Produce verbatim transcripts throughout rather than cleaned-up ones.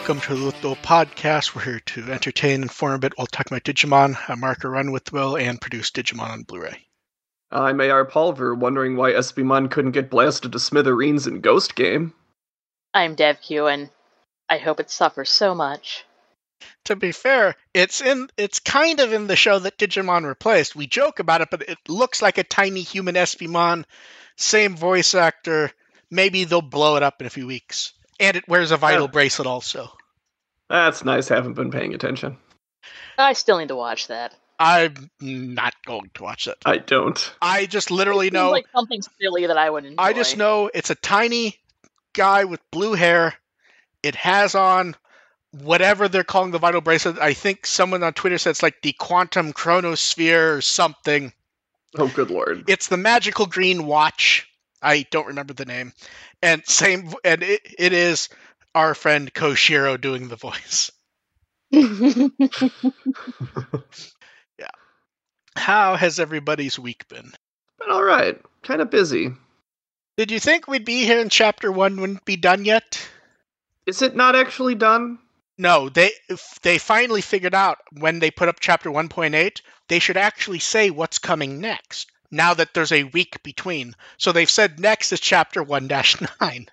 welcome to the With Will podcast. We're here to entertain, inform a bit while talking about Digimon. I'm Mark Arun with Will and produce Digimon on Blu-ray. I'm A R. Pulver, wondering why Espimon couldn't get blasted to smithereens in Ghost Game. I'm DevQ, and I hope it suffers so much. To be fair, it's in it's kind of in the show that Digimon replaced. We joke about it, but it looks like a tiny human Espimon, same voice actor. Maybe they'll blow it up in a few weeks. And it wears a vital oh. bracelet also. That's nice. Haven't been paying attention. I still need to watch that. I'm not going to watch that. I don't. I just literally it seems know... like something silly that I would enjoy. I just know it's a tiny guy with blue hair. It has on whatever they're calling the vital bracelet. I think someone on Twitter said it's like the quantum chronosphere or something. Oh, good lord. It's the magical green watch. I don't remember the name. And same, and it, it is our friend Koshiro doing the voice. Yeah. How has everybody's week been? Been all right. Kind of busy. Did you think we'd be here in Chapter one wouldn't be done yet? Is it not actually done? No, they they finally figured out when they put up Chapter one point eight, they should actually say what's coming next. Now that there's a week between. So they've said next is Chapter one dash nine.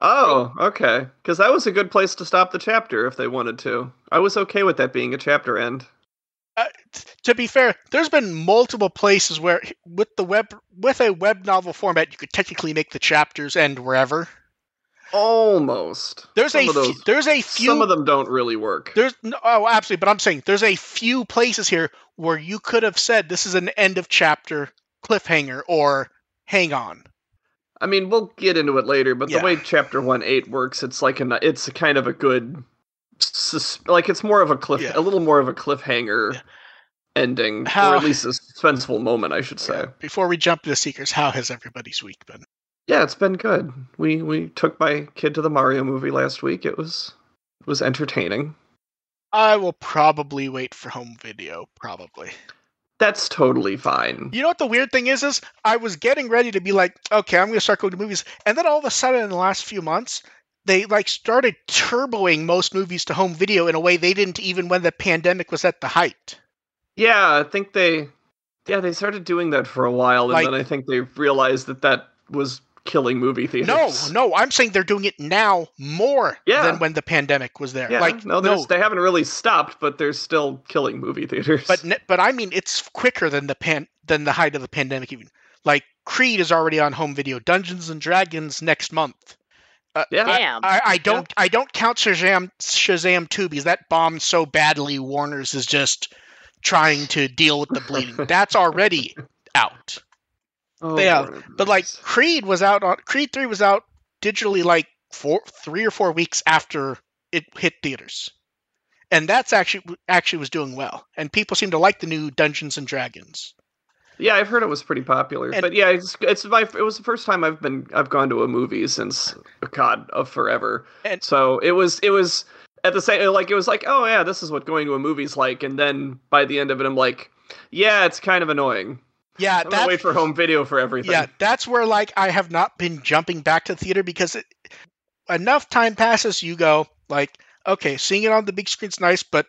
Oh, okay. Because that was a good place to stop the chapter if they wanted to. I was okay with that being a chapter end. Uh, t- to be fair, there's been multiple places where with the web with a web novel format, you could technically make the chapters end wherever. Almost. There's some a those, f- there's a few. Some of them don't really work. There's no, oh, absolutely. But I'm saying there's a few places here where you could have said this is an end of chapter cliffhanger or hang on. I mean, we'll get into it later, but yeah. The way Chapter one eight works, it's like an it's kind of a good sus- like it's more of a cliff yeah. a little more of a cliffhanger yeah. ending how, or at least a suspenseful moment, I should say. Yeah. Before we jump to the Seekers, how has everybody's week been? Yeah, it's been good. We we took my kid to the Mario movie last week. It was it was entertaining. I will probably wait for home video, probably. That's totally fine. You know what the weird thing is, is I was getting ready to be like, okay, I'm going to start going to movies. And then all of a sudden in the last few months, they like started turboing most movies to home video in a way they didn't even when the pandemic was at the height. Yeah, I think they, yeah, they started doing that for a while. And like, then I think they realized that that was killing movie theaters. No, no, I'm saying they're doing it now more yeah. than when the pandemic was there. Yeah, like, no, no, they haven't really stopped, but they're still killing movie theaters. But but I mean, it's quicker than the pan than the height of the pandemic even. Like Creed is already on home video. Dungeons and Dragons next month. Uh, yeah, Damn. I, I, I don't yeah. I don't count Shazam Shazam two because that bombed so badly. Warner's is just trying to deal with the bleeding. That's already out. Oh, yeah, but like Creed was out on Creed three was out digitally like four, three or four weeks after it hit theaters, and that's actually actually was doing well, and people seem to like the new Dungeons and Dragons. Yeah, I've heard it was pretty popular, and, but yeah, it's it's my it was the first time I've been I've gone to a movie since God of forever, and so it was it was at the same like it was like oh yeah this is what going to a movie's like, and then by the end of it I'm like yeah it's kind of annoying. Yeah, I'm gonna wait for home video for everything. Yeah, that's where like I have not been jumping back to the theater because it, enough time passes. You go like, okay, seeing it on the big screen's nice, but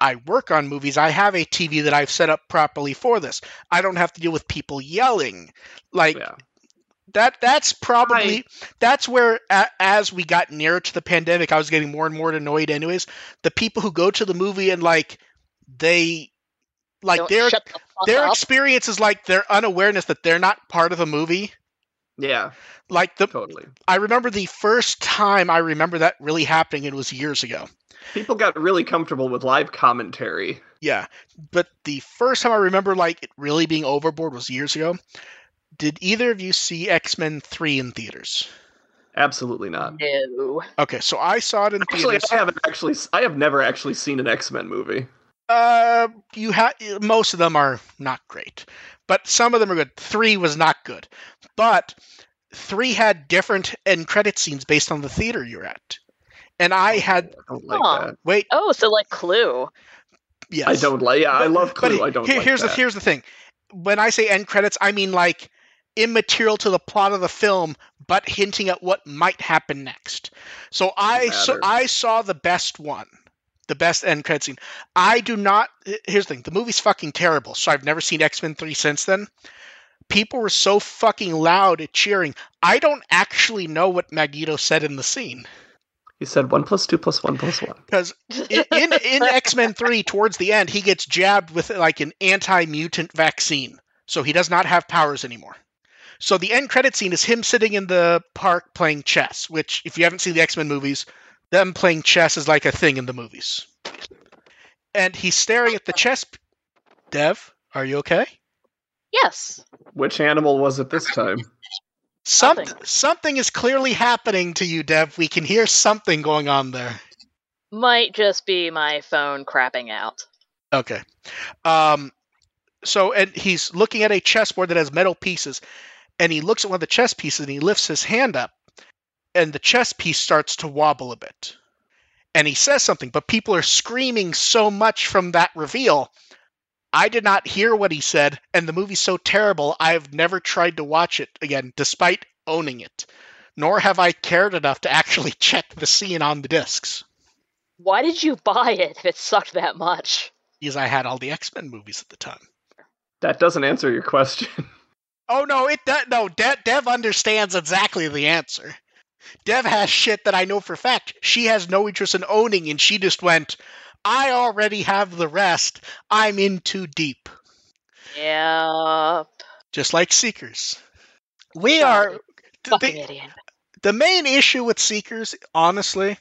I work on movies. I have a T V that I've set up properly for this. I don't have to deal with people yelling. Like yeah. that. That's probably I... that's where a, as we got nearer to the pandemic, I was getting more and more annoyed. Anyways, the people who go to the movie and like they. Like don't their the their up. experience is like their unawareness that they're not part of a movie. Yeah, like the totally. I remember the first time I remember that really happening. It was years ago. People got really comfortable with live commentary. Yeah, but the first time I remember like it really being overboard was years ago. Did either of you see X-Men three in theaters? Absolutely not. No. Okay, so I saw it in actually, theaters. I haven't actually. I have never actually seen an X-Men movie. Uh, you ha- most of them are not great, but some of them are good. Three was not good, but three had different end credit scenes based on the theater you're at. And I had, I don't like oh. that. wait, oh, so like Clue. Yes. I don't like, yeah, but, I love Clue. But I don't here, like here's that. The, here's the thing. When I say end credits, I mean like immaterial to the plot of the film, but hinting at what might happen next. So I so I saw the best one, the best end credit scene. I do not. Here's the thing: the movie's fucking terrible. So I've never seen X-Men three since then. People were so fucking loud at cheering. I don't actually know what Magneto said in the scene. He said one plus two plus one plus one. Because in, in, in X-Men three, towards the end, he gets jabbed with like an anti-mutant vaccine. So he does not have powers anymore. So the end credit scene is him sitting in the park playing chess, which if you haven't seen the X-Men movies, them playing chess is like a thing in the movies. And he's staring at the chess. Dev, are you okay? Yes. Which animal was it this time? Something. Something is clearly happening to you, Dev. We can hear something going on there. Might just be my phone crapping out. Okay. Um, so, and he's looking at a chessboard that has metal pieces, and he looks at one of the chess pieces, and he lifts his hand up, and the chess piece starts to wobble a bit. And he says something, but people are screaming so much from that reveal, I did not hear what he said, and the movie's so terrible, I have never tried to watch it again, despite owning it. Nor have I cared enough to actually check the scene on the discs. Why did you buy it if it sucked that much? Because I had all the X-Men movies at the time. That doesn't answer your question. Oh, no, it does. No, De- Dev understands exactly the answer. Dev has shit that I know for a fact she has no interest in owning, and she just went, I already have the rest. I'm in too deep. Yep. Just like Seekers. We Sorry. are... Fucking the, idiot. The main issue with Seekers, honestly,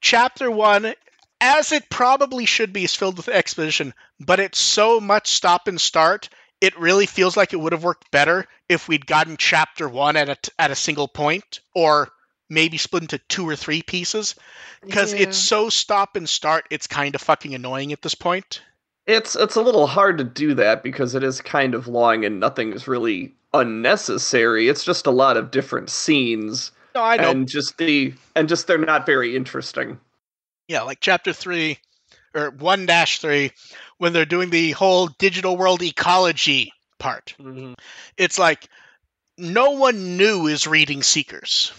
Chapter one, as it probably should be, is filled with exposition, but it's so much stop and start, it really feels like it would have worked better if we'd gotten Chapter one at a, at a single point, or maybe split into two or three pieces, because yeah. it's so stop and start, it's kind of fucking annoying at this point. It's it's a little hard to do that, because it is kind of long, and nothing is really unnecessary. It's just a lot of different scenes, no, I know. and just the and just they're not very interesting. Yeah, like Chapter three, or one dash three, when they're doing the whole digital world ecology part. Mm-hmm. It's like, no one new is reading Seekers.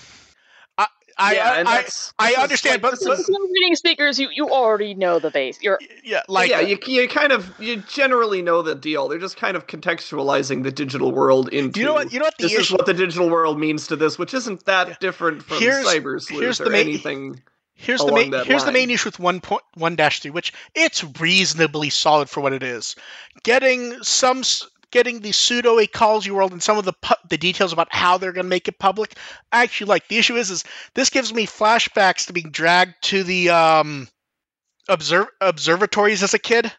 I yeah, I, that's, I, I understand, like, but, but reading Seekers, you, you already know the base. You're yeah, like yeah, you you kind of you generally know the deal. They're just kind of contextualizing the digital world into you know what you know what the this issue, is what the digital world means to this, which isn't that yeah. different from here's, Cyber Sleuth or main, anything. Here's along the main that here's line. the main issue with one point one dash three, which it's reasonably solid for what it is. Getting some. Getting the pseudo ecology world and some of the pu- the details about how they're going to make it public, I actually like. The issue is, is this gives me flashbacks to being dragged to the um, observ- observatories as a kid.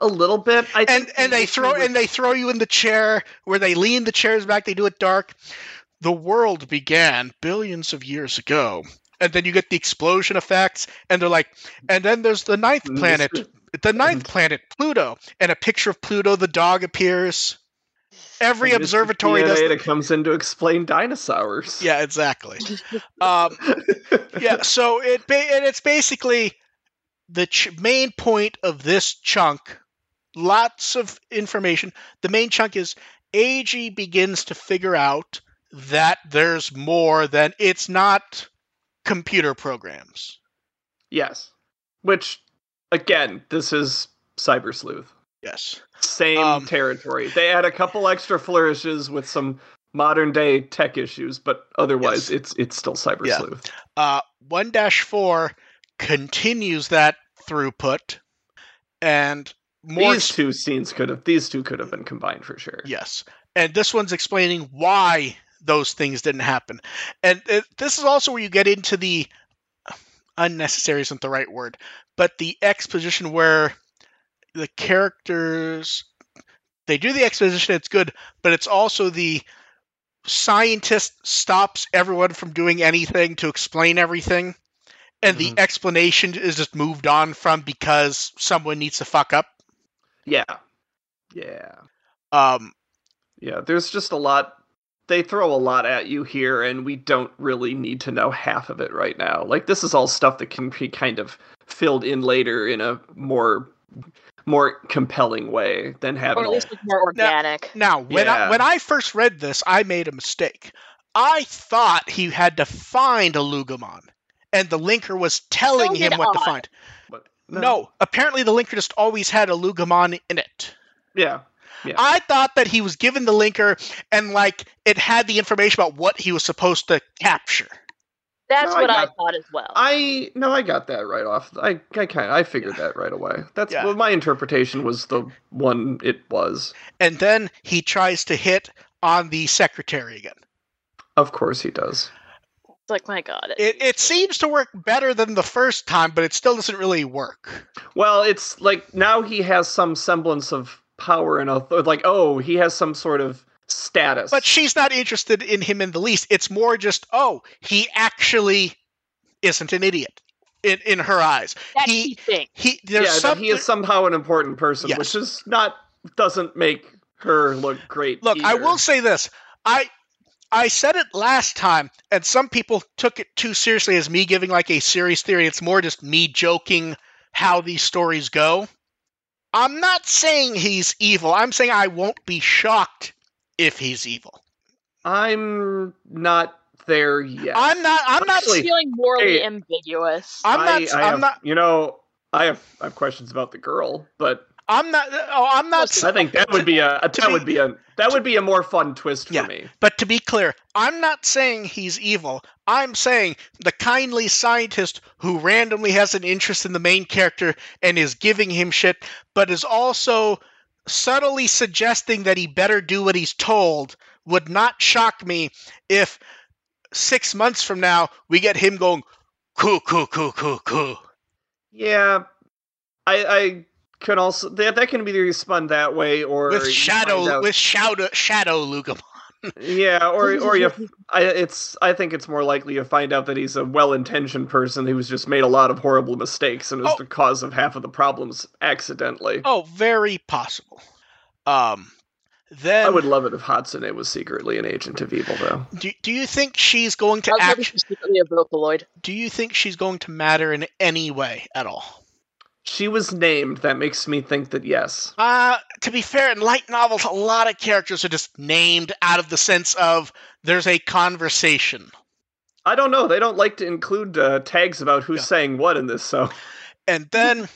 A little bit, I and think and they throw with- and they throw you in the chair where they lean the chairs back. They do it dark. The world began billions of years ago, and then you get the explosion effects, and they're like, and then there's the ninth planet. The ninth planet, Pluto, and a picture of Pluto. The dog appears. Every and observatory does. It comes in to explain dinosaurs. Yeah, exactly. um, yeah, so it and it's basically the ch- main point of this chunk. Lots of information. The main chunk is A G begins to figure out that there's more than it's not computer programs. Yes, which. Again, this is Cyber Sleuth. Yes. Same um, territory. They had a couple extra flourishes with some modern-day tech issues, but otherwise yes. it's it's still Cyber yeah. Sleuth. Uh, one dash four continues that throughput, and more... These two scenes could have... These two could have been combined, for sure. Yes. And this one's explaining why those things didn't happen. And it, this is also where you get into the... Unnecessary isn't the right word, but the exposition where the characters, they do the exposition, it's good, but it's also the scientist stops everyone from doing anything to explain everything, and mm-hmm. the explanation is just moved on from because someone needs to fuck up. Yeah. Yeah. Um, yeah, there's just a lot. They throw a lot at you here, and we don't really need to know half of it right now. Like, this is all stuff that can be kind of filled in later in a more more compelling way than having. Or at least it's more organic. Now, now when yeah. I, when I first read this, I made a mistake. I thought he had to find a Lugamon, and the linker was telling so him what I. to find. But no. no, apparently the linker just always had a Lugamon in it. Yeah. Yeah. I thought that he was given the linker and, like, it had the information about what he was supposed to capture. That's no, what I, got, I thought as well. I no, I got that right off. I I kind I figured yeah. that right away. That's yeah. well, my interpretation was the one it was. And then he tries to hit on the secretary again. Of course he does. It's like, my God. It, it, it seems to work better than the first time, but it still doesn't really work. Well, it's like now he has some semblance of power and authority. Like, oh, he has some sort of status. But she's not interested in him in the least. It's more just, oh, he actually isn't an idiot in, in her eyes. That's he, he, he there's yeah, some, he is somehow an important person, yes. which is not doesn't make her look great. Look, either. I will say this. I I said it last time, and some people took it too seriously as me giving like a series theory. It's more just me joking how these stories go. I'm not saying he's evil. I'm saying I won't be shocked if he's evil. I'm not there yet. I'm not. I'm Actually, not feeling morally hey, ambiguous. I'm not. I, I I'm have, not. You know, I have. I have questions about the girl, but I'm not. Oh, I'm not. I think that would be a. That be, would be a. That would be a more fun twist for yeah, me. But to be clear, I'm not saying he's evil. I'm saying the kindly scientist who randomly has an interest in the main character and is giving him shit, but is also subtly suggesting that he better do what he's told would not shock me if six months from now we get him going coo coo coo coo coo. Yeah, I, I can also that that can be spun that way or with shadow with shadow shadow Lugamon. yeah, or or you, I, it's I think it's more likely you find out that he's a well-intentioned person who's just made a lot of horrible mistakes and is oh. the cause of half of the problems accidentally. Oh, very possible. Um, then I would love it if Hatsune was secretly an agent of evil, though. Do Do you think she's going to act? Secretly a Vocaloid. Do you think she's going to matter in any way at all? She was named. That makes me think that yes. Uh, to be fair, in light novels, a lot of characters are just named out of the sense of there's a conversation. I don't know. They don't like to include uh, tags about who's yeah. saying what in this. So, and then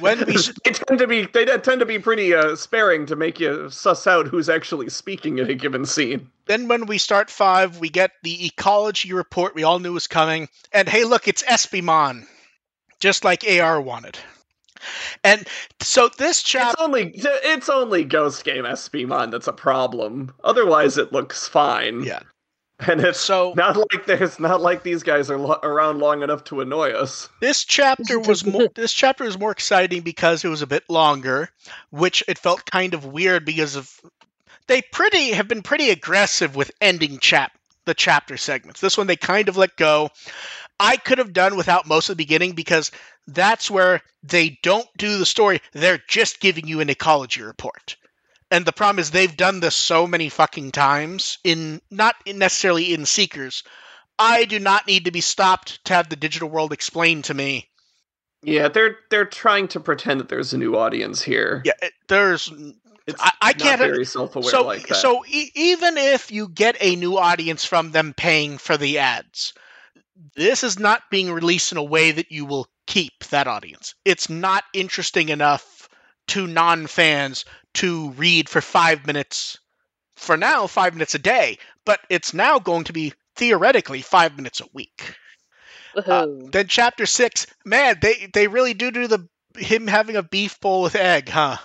when we they tend to be they tend to be pretty uh, sparing to make you suss out who's actually speaking in a given scene. Then when we start five, we get the ecology report we all knew was coming, and hey, look, it's Espimon. Just like A R wanted. And so this chapter... It's only, it's only Ghost Game Espimon that's a problem. Otherwise, it looks fine. Yeah. And it's so, not like there's not like these guys are lo- around long enough to annoy us. This chapter was more, this chapter was more exciting because it was a bit longer, which it felt kind of weird because of they pretty have been pretty aggressive with ending chap the chapter segments. This one they kind of let go. I could have done without most of the beginning because that's where they don't do the story. They're just giving you an ecology report. And the problem is they've done this so many fucking times, in not in necessarily in Seekers. I do not need to be stopped to have the digital world explained to me. Yeah, they're they're trying to pretend that there's a new audience here. Yeah, it, there's... It's I, I not can't, very self-aware so, like that. So e- even if you get a new audience from them paying for the ads... This is not being released in a way that you will keep that audience. It's not interesting enough to non-fans to read for five minutes, for now, five minutes a day, but it's now going to be, theoretically, five minutes a week. Uh, then Chapter six, man, they, they really do do the him having a beef bowl with egg, huh?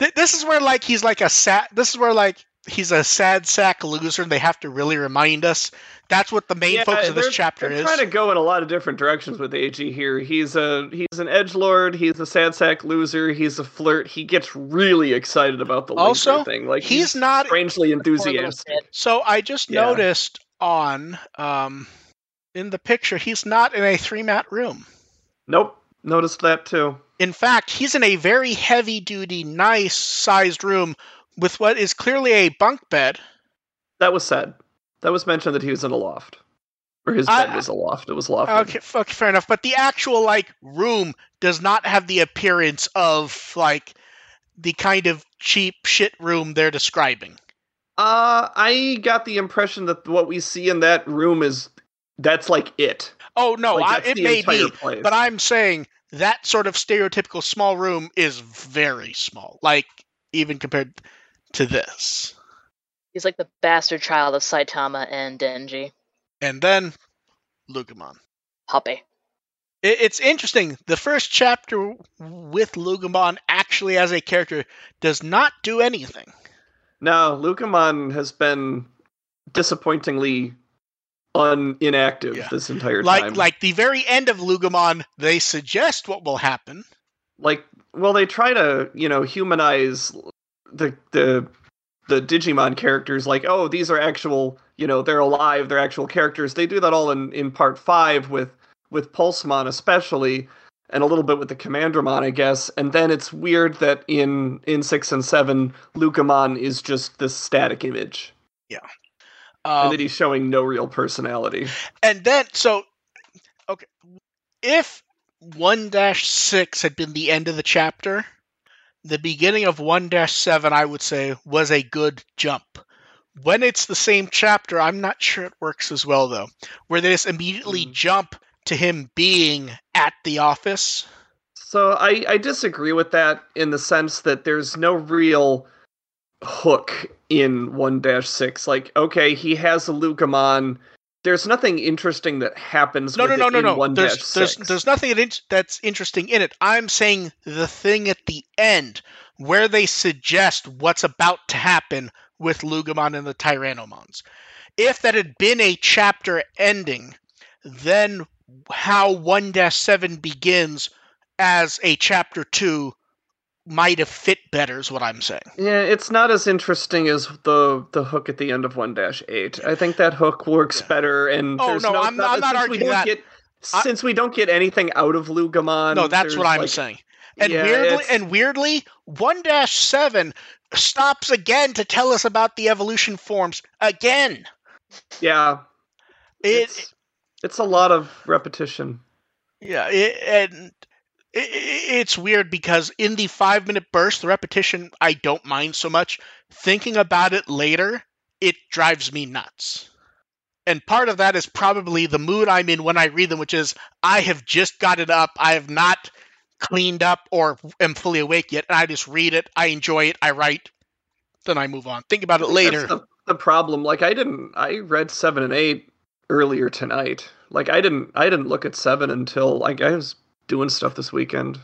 Th- this is where, like, he's like a sat. This is where, like, he's a sad sack loser, and they have to really remind us. That's what the main yeah, focus of this chapter they're is. They're trying to go in a lot of different directions with A G here. He's a he's an edgelord, he's a sad sack loser, he's a flirt. He gets really excited about the also, linker thing. Like he's, he's not strangely enthusiastic. So I just yeah. noticed on um, in the picture he's not in a three mat room. Nope, noticed that too. In fact, he's in a very heavy duty, nice sized room with what is clearly a bunk bed. That was said. That was mentioned that he was in a loft. Or his bed uh, was aloft. It was lofted. Okay, okay, fair enough. But the actual, like, room does not have the appearance of, like, the kind of cheap shit room they're describing. Uh, I got the impression that what we see in that room is, that's, like, it. Oh, no, like, I, it may be, place. But I'm saying that sort of stereotypical small room is very small. Like, even compared to this. He's like the bastard child of Saitama and Denji. And then, Lugamon. Hoppe. It, it's interesting. The first chapter with Lugamon actually as a character does not do anything. No, Lugamon has been disappointingly un inactive yeah. this entire like, time. Like the very end of Lugamon, they suggest what will happen. Like, well, they try to, you know, humanize the the the Digimon characters. Like, oh, these are actual, you know, they're alive, they're actual characters. They do that all in, in part five with with Pulsemon especially, and a little bit with the Commandermon, I guess. And then it's weird that in in six and seven, Lugamon is just this static image. Yeah. Um, and that he's showing no real personality. And then, so, okay, if one dash six had been the end of the chapter, the beginning of one dash seven, I would say, was a good jump. When it's the same chapter, I'm not sure it works as well, though, where they just immediately mm. jump to him being at the office. So I, I disagree with that in the sense that there's no real hook in one dash six. Like, okay, he has a Lugamon. There's nothing interesting that happens no, with no, no, it no, in no. one dash six. There's, there's, there's nothing that's interesting in it. I'm saying the thing at the end, where they suggest what's about to happen with Lugamon and the Tyrannomons. If that had been a chapter ending, then how one dash seven begins as a chapter two might have fit better is what I'm saying. Yeah, it's not as interesting as the the hook at the end of one dash eight. I think that hook works yeah. better. And oh, no, no, I'm not, I'm not arguing that. Get, I, since we don't get anything out of Lugamon... No, that's what I'm like, saying. And, yeah, weirdly, and weirdly, one dash seven stops again to tell us about the evolution forms again. Yeah. It, it's, it's a lot of repetition. Yeah, it, and... It's weird because in the five-minute burst, the repetition, I don't mind so much. Thinking about it later, it drives me nuts. And part of that is probably the mood I'm in when I read them, which is, I have just got it up. I have not cleaned up or am fully awake yet. And I just read it. I enjoy it. I write. Then I move on. Think about it later. That's the, the problem. Like, I didn't... I read seven and eight earlier tonight. Like, I didn't I didn't look at seven until... Like, I was... doing stuff this weekend.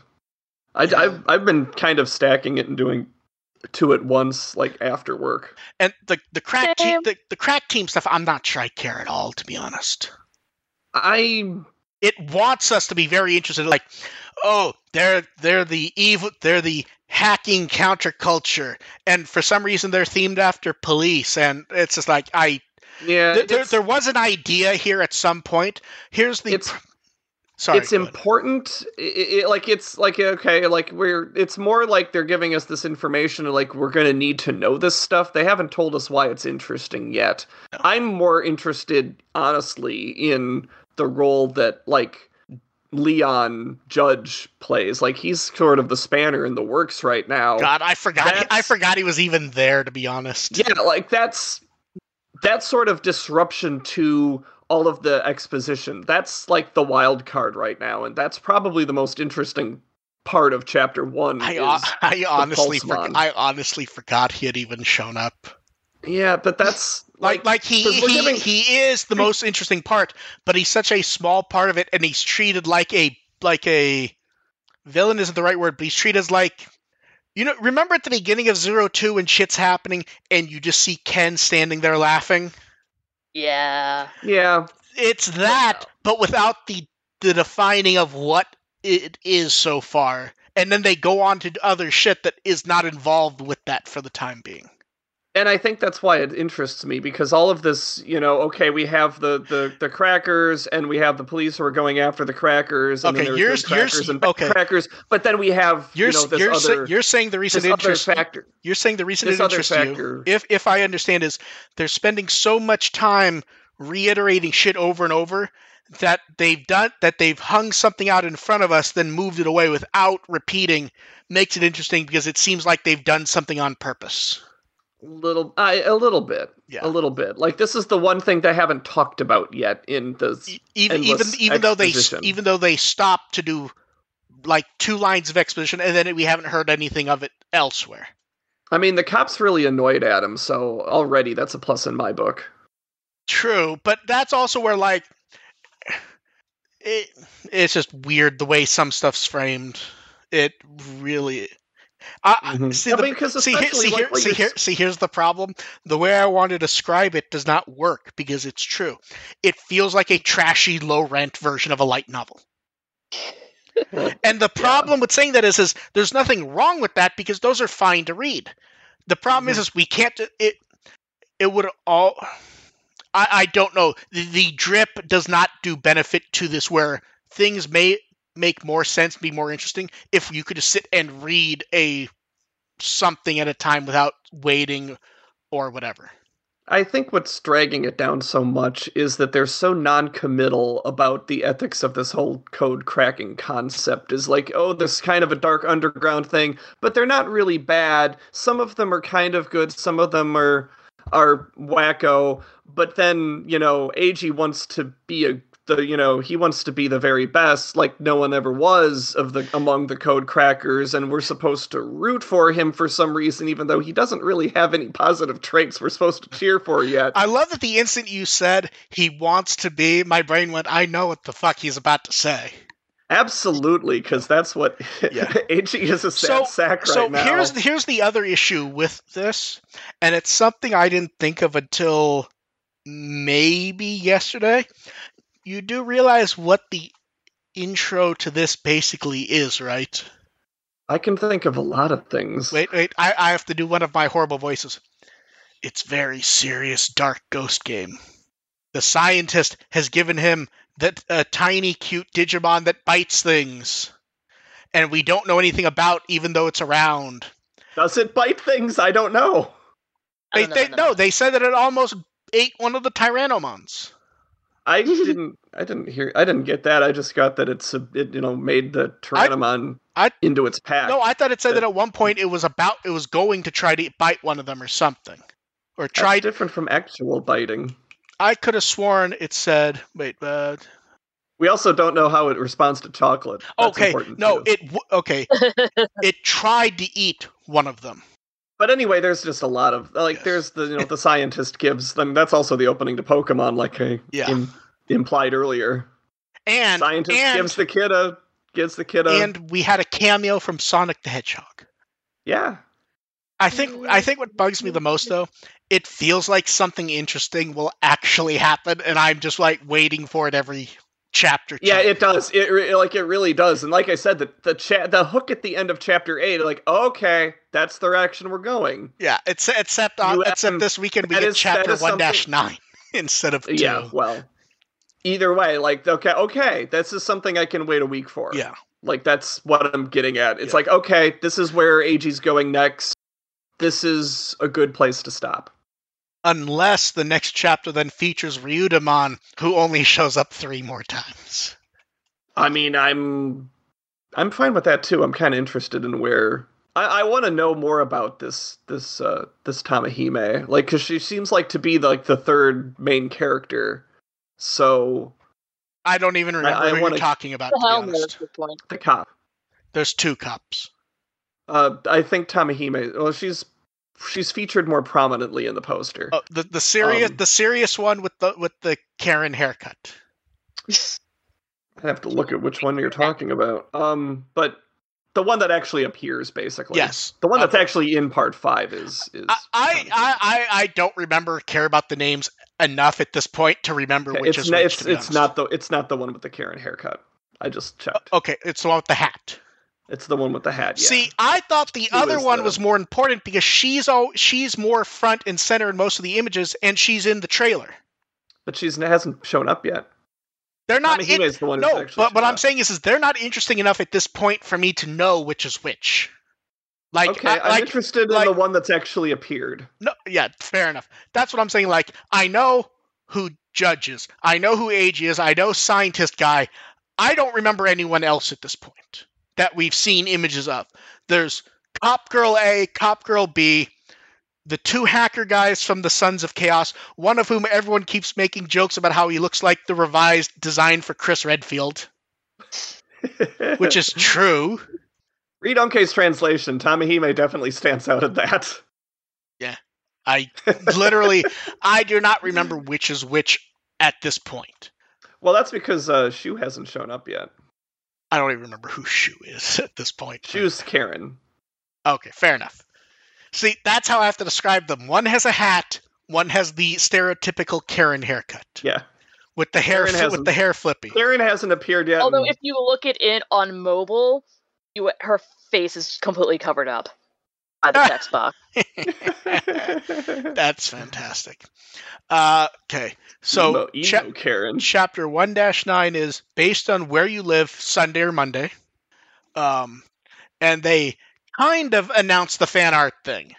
I, yeah. I've, I've been kind of stacking it and doing two at once, like, after work. And the the crack, te- the, the crack team stuff, I'm not sure I care at all, to be honest. I... It wants us to be very interested, like, oh, they're they're the evil, they're the hacking counterculture, and for some reason they're themed after police, and it's just like, I... Yeah, th- there, there was an idea here at some point. Here's the... It's, Sorry, it's important. It, it, like it's like okay, like we're. It's more like they're giving us this information. Like we're going to need to know this stuff. They haven't told us why it's interesting yet. No. I'm more interested, honestly, in the role that like Leon Judge plays. Like he's sort of the spanner in the works right now. God, I forgot. He, I forgot he was even there. To be honest, yeah, like that's that sort of disruption to all of the exposition. That's like the wild card right now, and that's probably the most interesting part of chapter one. I, is I honestly, forg- I honestly forgot he had even shown up. Yeah, but that's like, like, like he he, giving- he is the most interesting part, but he's such a small part of it, and he's treated like a like a villain isn't the right word, but he's treated as like. You know, remember at the beginning of Zero Two when shit's happening and you just see Ken standing there laughing? Yeah. Yeah. It's that, yeah. but without the, the defining of what it is so far. And then they go on to other shit that is not involved with that for the time being. And I think that's why it interests me, because all of this, you know, okay, we have the, the, the crackers, and we have the police who are going after the crackers, and okay, then there's the crackers and okay. crackers, but then we have, you're, you know, this you're other... Sa- you're saying the recent interest... Factor, you're saying the recent interest you, if, if I understand, is they're spending so much time reiterating shit over and over that they've done, that they've hung something out in front of us, then moved it away without repeating, makes it interesting because it seems like they've done something on purpose. Little, I, a little bit, yeah. a little bit. Like this is the one thing they haven't talked about yet in the even even even though they even though they stopped to do like two lines of exposition, and then we haven't heard anything of it elsewhere. I mean, the cop's really annoyed at him, so already that's a plus in my book. True, but that's also where like it, it's just weird the way some stuff's framed. It really. I, mm-hmm. see, the, I mean, see, here, see, here, see, here, see, here's the problem. The way I want to describe it does not work because it's true. It feels like a trashy, low-rent version of a light novel. And the problem yeah. with saying that is, is there's nothing wrong with that because those are fine to read. The problem mm-hmm. is, is we can't – it It would all I, – I don't know. The, the drip does not do benefit to this where things may – make more sense, be more interesting if you could just sit and read a something at a time without waiting or whatever. I think what's dragging it down so much is that they're so non-committal about the ethics of this whole code cracking concept is like, oh, this kind of a dark underground thing, but they're not really bad. Some of them are kind of good. Some of them are, are wacko, but then, you know, A G wants to be a The, you know, he wants to be the very best, like no one ever was of the among the code crackers, and we're supposed to root for him for some reason, even though he doesn't really have any positive traits we're supposed to cheer for yet. I love that the instant you said he wants to be, my brain went, I know what the fuck he's about to say. Absolutely, because that's what yeah. H E is a sad so, sack right so now. So here's the, here's the other issue with this, and it's something I didn't think of until maybe yesterday. You do realize what the intro to this basically is, right? I can think of a lot of things. Wait, wait, I, I have to do one of my horrible voices. It's very serious, dark Ghost Game. The scientist has given him that uh, tiny, cute Digimon that bites things. And we don't know anything about, even though it's around. Does it bite things? I don't know. I don't they, know, they, know. No, they said that it almost ate one of the Tyrannomons. I didn't. I didn't hear. I didn't get that. I just got that it's a, it, you know, made the Tyrannomon I, I, into its pack. No, I thought it said that, that at one point it was about. It was going to try to bite one of them or something, or try different from actual biting. I could have sworn it said. Wait, uh, we also don't know how it responds to chocolate. That's okay, no, too. it okay. It tried to eat one of them. But anyway, there's just a lot of like. Yes. There's the you know the scientist gives them. That's also the opening to Pokemon, like I yeah. im- implied earlier. And scientist and, gives the kid a gives the kid a. And we had a cameo from Sonic the Hedgehog. Yeah, I think I think what bugs me the most though, it feels like something interesting will actually happen, and I'm just like waiting for it every. Chapter yeah chapter. It does it re- like it really does, and like I said, that the cha- the hook at the end of chapter eight, like okay, that's the direction we're going. Yeah, it's except on, except this weekend we get is, chapter one dash nine instead of two. Yeah, well, either way, like okay, okay, this is something I can wait a week for. Yeah, like that's what I'm getting at. It's yeah. like okay, this is where A G's going next. This is a good place to stop. Unless the next chapter then features Ryudamon, who only shows up three more times. I mean, I'm I'm fine with that too. I'm kind of interested in where I, I want to know more about this this uh, this Tamahime, like because she seems like to be the, like the third main character. So I don't even remember I, I who wanna, you're talking about. The, the cop. There's two cops. Uh, I think Tamahime. Well, she's. She's featured more prominently in the poster. Oh, the the serious um, the serious one with the with the Karen haircut. I have to look at which one you're talking about. Um, but the one that actually appears, basically. Yes, the one that's okay. actually in part five is. is I, I, I I don't remember care about the names enough at this point to remember okay, which it's is n- which. It's, to be it's not the it's not the one with the Karen haircut. I just checked. Okay, it's the one with the hat. It's the one with the hat, yeah. See, I thought the Who other one the... was more important because she's all, she's more front and center in most of the images, and she's in the trailer. But she hasn't shown up yet. They're not. In... The one no, but what up. I'm saying is, is they're not interesting enough at this point for me to know which is which. Like, okay, I, I'm like, interested like, in the one that's actually appeared. No, yeah, fair enough. That's what I'm saying. Like, I know who Judge is. I know who Age is. I know Scientist Guy. I don't remember anyone else at this point that we've seen images of. There's Cop Girl A, Cop Girl B, the two hacker guys from the Sons of Chaos, one of whom everyone keeps making jokes about how he looks like the revised design for Chris Redfield, which is true. Read Unke's translation. Tamahime definitely stands out at that. Yeah. I literally, I do not remember which is which at this point. Well, that's because uh, Shu hasn't shown up yet. I don't even remember who Shu is at this point. Shu's Karen. Okay, fair enough. See, that's how I have to describe them. One has a hat, one has the stereotypical Karen haircut. Yeah. With the hair fl- with the hair flippy. Karen hasn't appeared yet. Although and... if you look at it on mobile, you, her face is completely covered up by the text box. That's fantastic. Uh, okay, so emo, emo, cha- Karen. Chapter one dash nine is based on where you live Sunday or Monday. Um, and they kind of announced the fan art thing,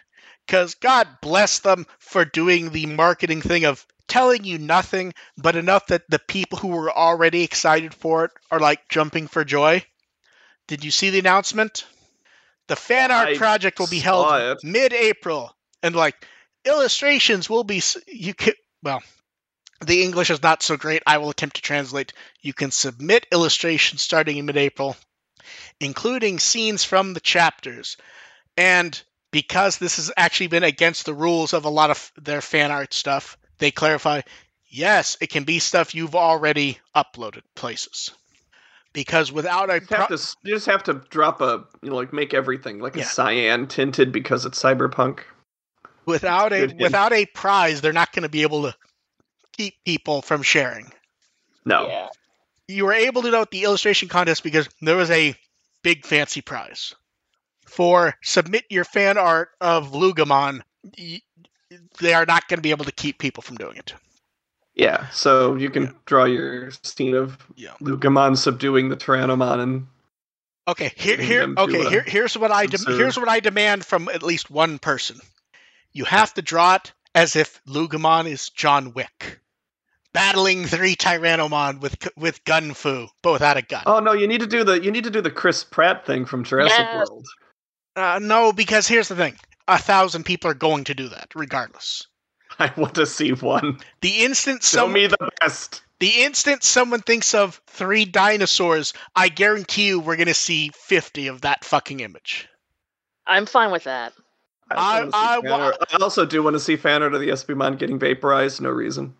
because God bless them for doing the marketing thing of telling you nothing, but enough that the people who were already excited for it are like jumping for joy. Did you see the announcement? The fan art I project will be held mid-April, and like illustrations will be you can well, the English is not so great. I will attempt to translate. You can submit illustrations starting in mid-April, including scenes from the chapters. And because this has actually been against the rules of a lot of their fan art stuff, they clarify, yes, it can be stuff you've already uploaded places. Because without a, you just, pro- have to, you just have to drop a, you know, like make everything like yeah. a cyan tinted because it's cyberpunk. Without a without a prize, they're not going to be able to keep people from sharing. No, yeah. You were able to note the illustration contest because there was a big fancy prize for submit your fan art of Lugamon. They are not going to be able to keep people from doing it. Yeah, so you can yeah. draw your scene of yeah. Lugamon subduing the Tyrannomon. And okay, here, here, okay, here, here's what I de- here's what I demand from at least one person. You have to draw it as if Lugamon is John Wick, battling three Tyrannomon with with gun fu, but without a gun. Oh no, you need to do the you need to do the Chris Pratt thing from Jurassic yes. World. Uh, no, because here's the thing: a thousand people are going to do that regardless. I want to see one. The instant someone, Show me the best. The instant someone thinks of three dinosaurs, I guarantee you we're going to see fifty of that fucking image. I'm fine with that. I, I, I, wa- I also do want to see fan art of the Espimon getting vaporized. No reason.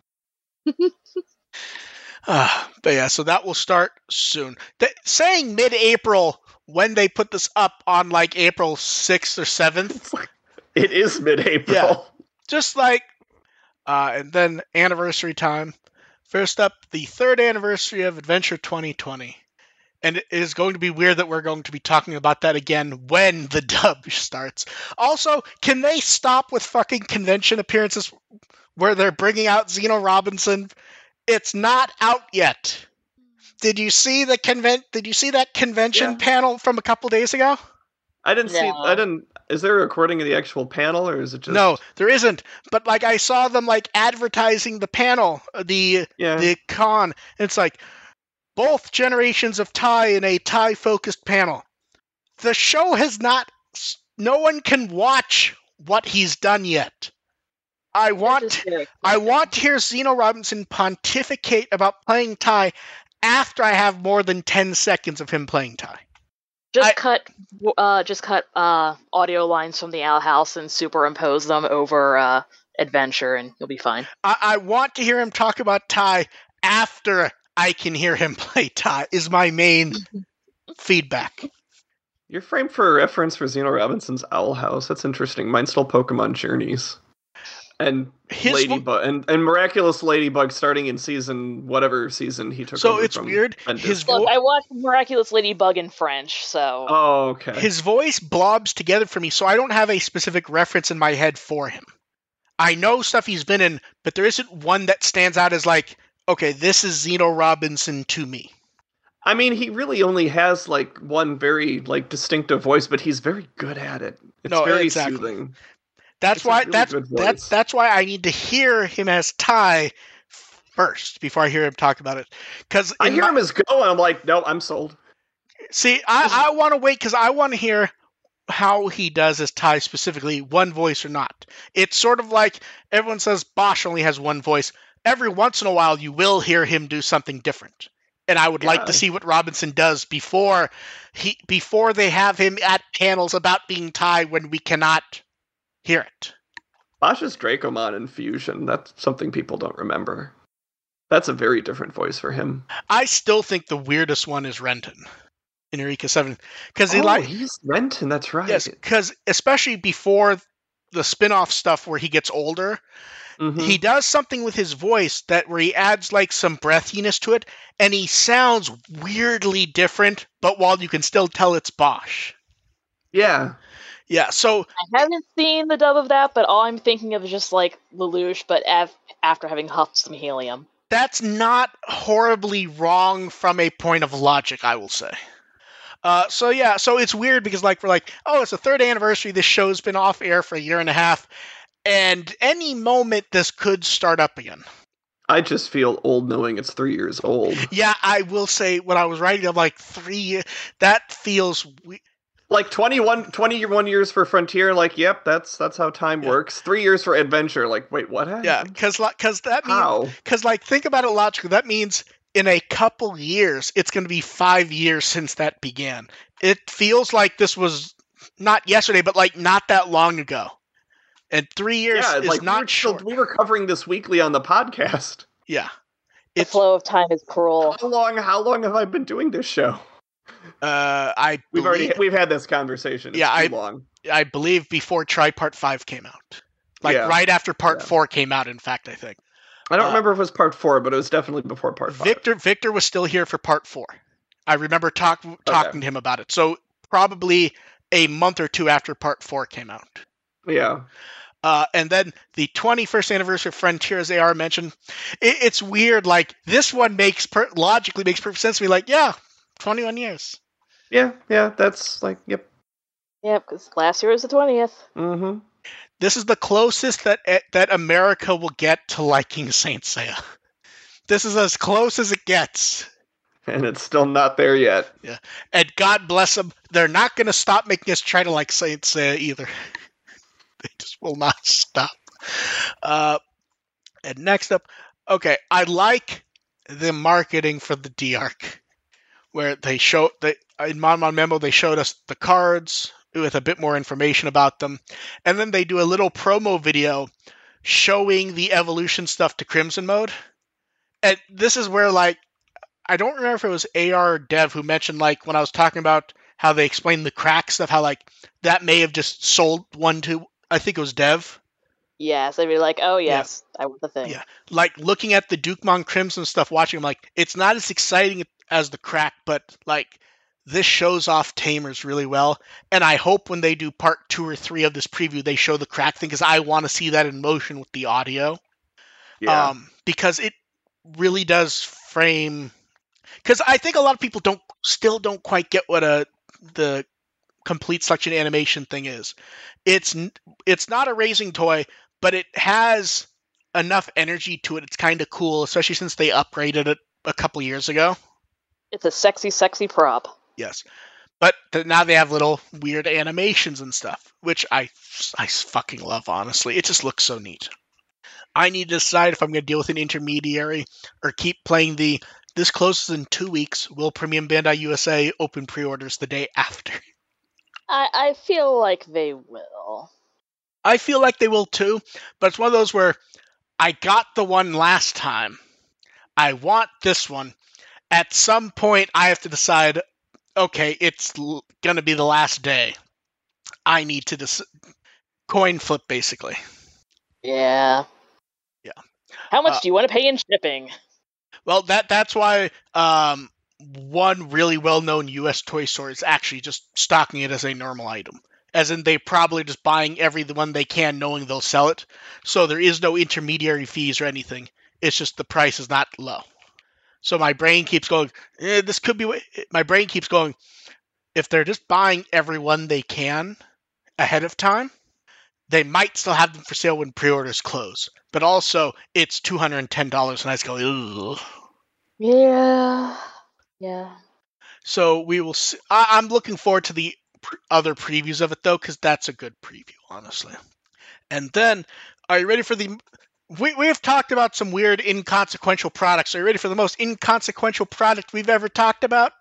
uh, but yeah, so that will start soon. The, saying mid-April when they put this up on like April sixth or seventh. It is mid-April. Yeah, just like... Uh, and then anniversary time. First up, the third anniversary of Adventure twenty twenty. And it is going to be weird that we're going to be talking about that again when the dub starts. Also, can they stop with fucking convention appearances where they're bringing out Zeno Robinson? It's not out yet. Did you see the convent? Did you see that convention yeah. panel from a couple days ago? I didn't no. see. I didn't. Is there a recording of the actual panel, or is it just... No, there isn't. But, like, I saw them, like, advertising the panel, the yeah. the con. It's like, both generations of Tai in a Tai-focused panel. The show has not... No one can watch what he's done yet. I want, I want to hear Zeno Robinson pontificate about playing Tai after I have more than ten seconds of him playing Tai. Just I, cut, uh, just cut uh, audio lines from the Owl House and superimpose them over uh, Adventure, and you'll be fine. I, I want to hear him talk about Tai after I can hear him play Tai. Is my main feedback. You're framed for a reference for Zeno Robinson's Owl House. That's interesting. Mine's still Pokemon Journeys, and His Ladybug, one... and, and Miraculous Ladybug starting in season, whatever season he took so over it's from weird. His vo- Look, I watched Miraculous Ladybug in French, so... Oh, okay. His voice blobs together for me, so I don't have a specific reference in my head for him. I know stuff he's been in, but there isn't one that stands out as like, okay, this is Zeno Robinson to me. I mean, he really only has, like, one very, like, distinctive voice, but he's very good at it. It's no, very exactly. soothing. That's it's why really that's that, that's why I need to hear him as Tai first before I hear him talk about it. Because I hear my, him as go, and I'm like, no, I'm sold. See, I, I want to wait because I want to hear how he does his tie specifically, one voice or not. It's sort of like everyone says Bosch only has one voice. Every once in a while, you will hear him do something different. And I would yeah. like to see what Robinson does before he before they have him at panels about being Thai when we cannot hear it. Bosch's Dracomon infusion, that's something people don't remember. That's a very different voice for him. I still think the weirdest one is Renton in Eureka seven. Cause he oh, like, he's Renton, that's right. Yes, because especially before the spin-off stuff where he gets older, mm-hmm. he does something with his voice that where he adds like some breathiness to it, and he sounds weirdly different, but while you can still tell it's Bosch. Yeah. Yeah, so... I haven't seen the dub of that, but all I'm thinking of is just like Lelouch, but af- after having huffed some helium. That's not horribly wrong from a point of logic, I will say. Uh, so yeah, so it's weird because like we're like, oh, it's the third anniversary, this show's been off air for a year and a half, and any moment this could start up again. I just feel old knowing it's three years old. Yeah, I will say, when I was writing, I'm like, three years, that feels weird. Like twenty-one, twenty-one years for Frontier, like, yep, that's that's how time yeah. works. Three years for Adventure, like, wait, what happened? Yeah, because that means, because like, think about it logically, that means in a couple years, it's going to be five years since that began. It feels like this was not yesterday, but like not that long ago. And three years yeah, is like, not we were, short. We were covering this weekly on the podcast. Yeah. It's, the flow of time is cruel. How long, how long have I been doing this show? Uh, I we've believe, already we've had this conversation. It's yeah, too I, long. I believe before Tri Part Five came out, like yeah. right after Part yeah. Four came out. In fact, I think I don't uh, remember if it was Part Four, but it was definitely before Part Five. Victor Victor was still here for Part Four. I remember talk, talking okay. to him about it. So probably a month or two after Part Four came out. Yeah. Uh, and then the twenty-first anniversary of Frontier, as A R mentioned, it, it's weird. Like this one makes per- logically makes perfect sense to me. Like yeah. twenty-one years. Yeah, yeah, that's like, yep. Yep, because last year was the twentieth. Mm-hmm. This is the closest that that America will get to liking Saint Seiya. This is as close as it gets. And it's still not there yet. Yeah, and God bless them, they're not going to stop making us try to like Saint Seiya either. They just will not stop. Uh, and next up, okay, I like the marketing for the D-Arc. Where they show, they, in Monmon Memo, they showed us the cards with a bit more information about them. And then they do a little promo video showing the evolution stuff to Crimson Mode. And this is where, like, I don't remember if it was A R or Dev who mentioned, like, when I was talking about how they explained the crack stuff, how, like, that may have just sold one to, I think it was Dev. Yes, they'd be like, oh, yes, yeah. I want the thing. Yeah, like, looking at the Dukemon Crimson stuff, watching them, like, it's not as exciting as the crack, but like this shows off Tamers really well, and I hope when they do part two or three of this preview they show the crack thing, because I want to see that in motion with the audio. Yeah. Um, because it really does frame, because I think a lot of people don't still don't quite get what a the complete suction animation thing is. It's it's not a racing toy, but it has enough energy to it. It's kind of cool, especially since they upgraded it a couple years ago. It's a sexy, sexy prop. Yes. But th- now they have little weird animations and stuff, which I, I fucking love, honestly. It just looks so neat. I need to decide if I'm going to deal with an intermediary or keep playing the, this closes in two weeks, will Premium Bandai U S A open pre-orders the day after? I, I feel like they will. I feel like they will too, but it's one of those where I got the one last time. I want this one. At some point, I have to decide, okay, it's l- going to be the last day. I need to dis- coin flip, basically. Yeah. Yeah. How much uh, do you want to pay in shipping? Well, that that's why um, one really well-known U S toy store is actually just stocking it as a normal item. As in, they're probably just buying every one they can, knowing they'll sell it. So there is no intermediary fees or anything. It's just the price is not low. So my brain keeps going, eh, this could be, my brain keeps going, if they're just buying everyone they can ahead of time, They might still have them for sale when pre-orders close, but also it's two hundred and ten dollars, and I just go, ugh. Yeah, yeah. So we will see. I- I'm looking forward to the pre- other previews of it though, because that's a good preview, honestly. And then, are you ready for the? We we have talked about some weird inconsequential products. Are you ready for the most inconsequential product we've ever talked about?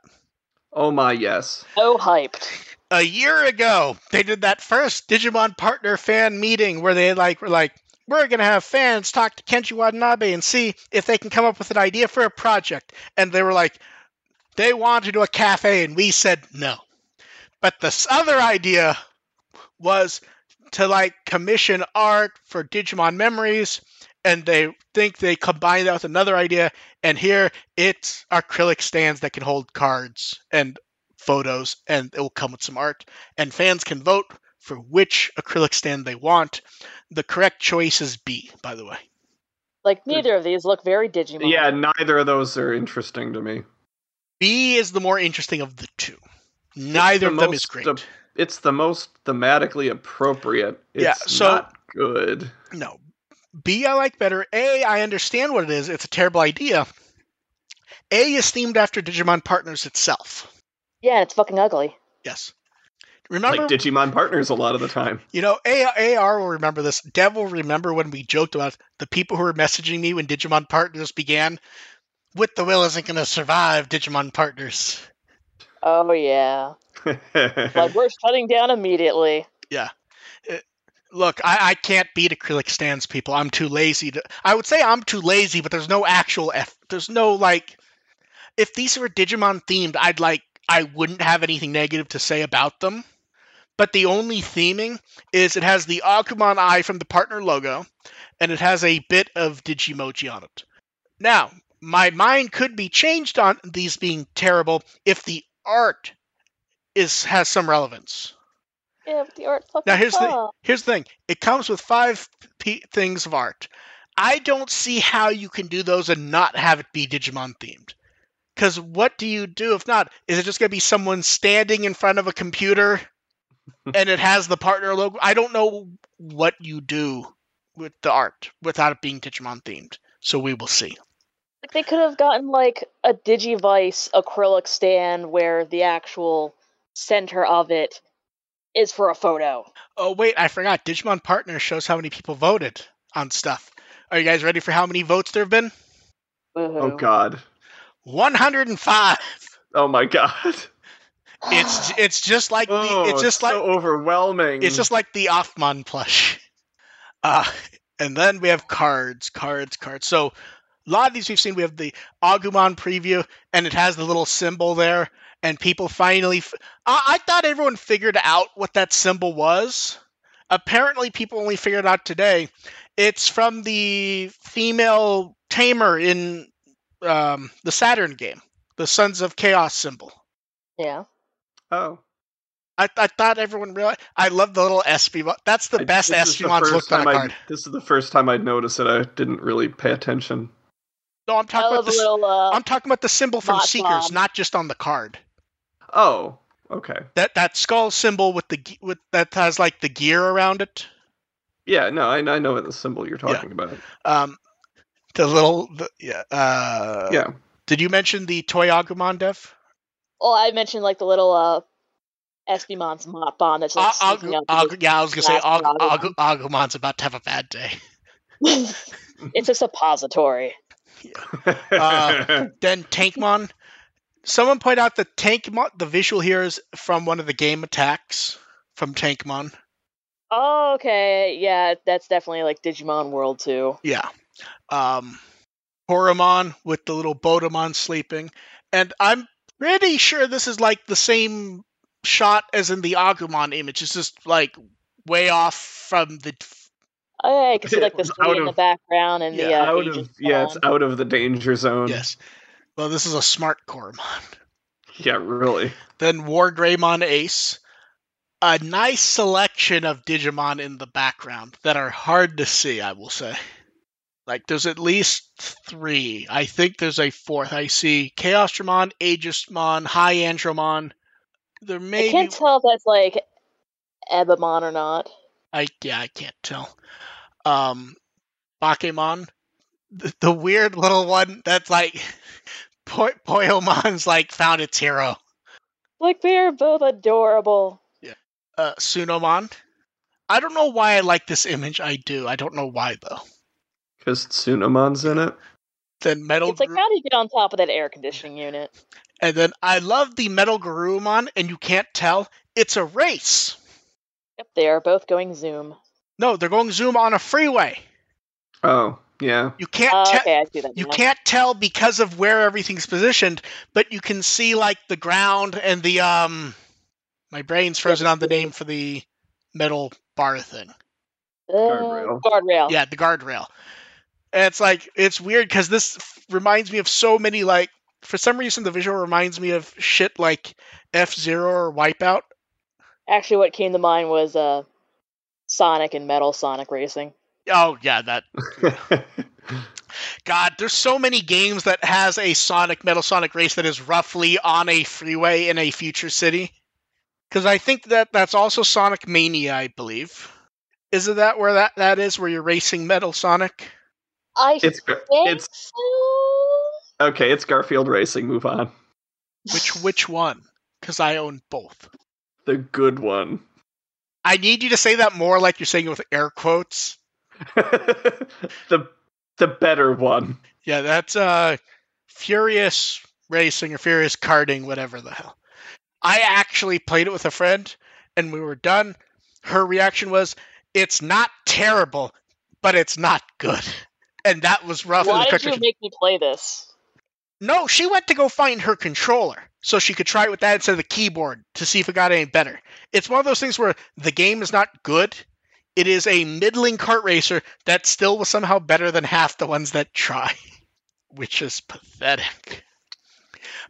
Oh my, yes. So hyped. A year ago, they did that first Digimon Partner fan meeting where they like were like, we're going to have fans talk to Kenji Watanabe and see if they can come up with an idea for a project. And they were like, they wanted to do a cafe, and we said no. But this other idea was to like commission art for Digimon Memories, and they think they combined that with another idea. And here, it's acrylic stands that can hold cards and photos, and it will come with some art, and fans can vote for which acrylic stand they want. The correct choice is B, by the way. Like, neither of these look very Digimon. Yeah, neither of those are interesting to me. B is the more interesting of the two. Neither the of them is great. The, it's the most thematically appropriate. It's yeah, so, not good. No. B I like better. A, I understand what it is. It's a terrible idea. A is themed after Digimon Partners itself. Yeah, it's fucking ugly. Yes. Remember? Like Digimon Partners a lot of the time. You know, A R will remember this. Dev will remember when we joked about the people who were messaging me when Digimon Partners began. With the Will isn't going to survive Digimon Partners. Oh, yeah. Like, we're shutting down immediately. Yeah. It, look, I, I can't beat acrylic stands, people. I'm too lazy to... I would say I'm too lazy, but there's no actual... F, there's no, like... If these were Digimon-themed, I'd, like... I wouldn't have anything negative to say about them. But the only theming is it has the Agumon eye from the partner logo, and it has a bit of Digimoji on it. Now, my mind could be changed on these being terrible if the art is has some relevance. Yeah, but the art fucking Now, here's the, here's the thing. It comes with five p- things of art. I don't see how you can do those and not have it be Digimon-themed. Because what do you do if not? Is it just going to be someone standing in front of a computer and it has the partner logo? I don't know what you do with the art without it being Digimon themed. So we will see. Like they could have gotten like a Digivice acrylic stand where the actual center of it is for a photo. Oh, wait, I forgot. Digimon Partner shows how many people voted on stuff. Are you guys ready for how many votes there have been? Woo-hoo. Oh, God. one hundred and five. Oh my god. It's it's just like oh, the, it's just it's like so overwhelming. It's just like the Alphamon plush. Uh and then we have cards, cards, cards. So a lot of these we've seen. We have the Agumon preview, and it has the little symbol there, and people finally f- I-, I thought everyone figured out what that symbol was. Apparently people only figured it out today. It's from the female tamer in Um, the Saturn game, the Sons of Chaos symbol. Yeah. Oh. I, I thought everyone realized. I love the little Espimon. That's the I, best Espimon's looked on a card. I, this is the first time I'd noticed it. I didn't really pay attention. No, I'm talking about the little, uh, I'm talking about the symbol from Seekers, bomb. Not just on the card. Oh, okay. That that skull symbol with the with that has like the gear around it. Yeah, no, I, I know what the symbol you're talking yeah. about. Um. The little, the, yeah. Uh, yeah. Did you mention the toy Agumon, Dev? Oh, I mentioned like the little uh, Espimon's mop bomb that's like uh, sneaking Agu- out. Agu- yeah, I was gonna say Agu- Agu- Agumon's about to have a bad day. It's a suppository. Yeah. Uh, then Tankmon. Someone pointed out the Tankmon. The visual here is from one of the game attacks from Tankmon. Oh, okay. Yeah, that's definitely like Digimon World too. Yeah. Um, Koromon with the little Bodamon sleeping, and I'm pretty sure this is like the same shot as in the Agumon image. It's just like way off from the. Oh, yeah, I can see like the screen in the background and yeah, the uh, out of, yeah, it's out of the danger zone. Yes. Well, this is a smart Koromon. Yeah, really. Then WarGreymon Ace, a nice selection of Digimon in the background that are hard to see. I will say. Like, there's at least three. I think there's a fourth. I see Chaosdramon, Aegismon, High Andromon. There may I can't be... tell if that's, like, Ebamon or not. I yeah, I can't tell. Um, Bakemon, the, the weird little one that's like po- Poyomon's like found its hero. Like, they are both adorable. Yeah. Uh, Tsunomon. I don't know why I like this image. I do. I don't know why though. Because Tsunomon's in it. Then Metal. It's like, Gru- how do you get on top of that air conditioning unit? And then I love the Metal Garurumon, and you can't tell it's a race. Yep, they are both going Zoom. No, they're going Zoom on a freeway. Oh, yeah. You can't uh, te- okay, I see that you now. Can't tell because of where everything's positioned, but you can see like the ground and the um. My brain's frozen on the name for the metal bar thing. Uh, guardrail. Guardrail. Yeah, the guardrail. And it's like, it's weird because this f- reminds me of so many, like, for some reason the visual reminds me of shit like F-Zero or Wipeout. Actually, what came to mind was uh, Sonic and Metal Sonic Racing. Oh, yeah, that. Yeah. God, there's so many games that has a Sonic Metal Sonic race that is roughly on a freeway in a future city. Because I think that that's also Sonic Mania, I believe. Isn't that where that, that is, where you're racing Metal Sonic? I it's, think it's, so. Okay, it's Garfield Racing, move on. Which which one? Because I own both. The good one. I need you to say that more like you're saying it with air quotes. the the better one. Yeah, that's uh, Furious Racing or Furious Karting, whatever the hell. I actually played it with a friend, and we were done. Her reaction was, it's not terrible, but it's not good. And that was rough. Why did you make me play this? No, she went to go find her controller so she could try it with that instead of the keyboard to see if it got any better. It's one of those things where the game is not good. It is a middling kart racer that still was somehow better than half the ones that try, which is pathetic.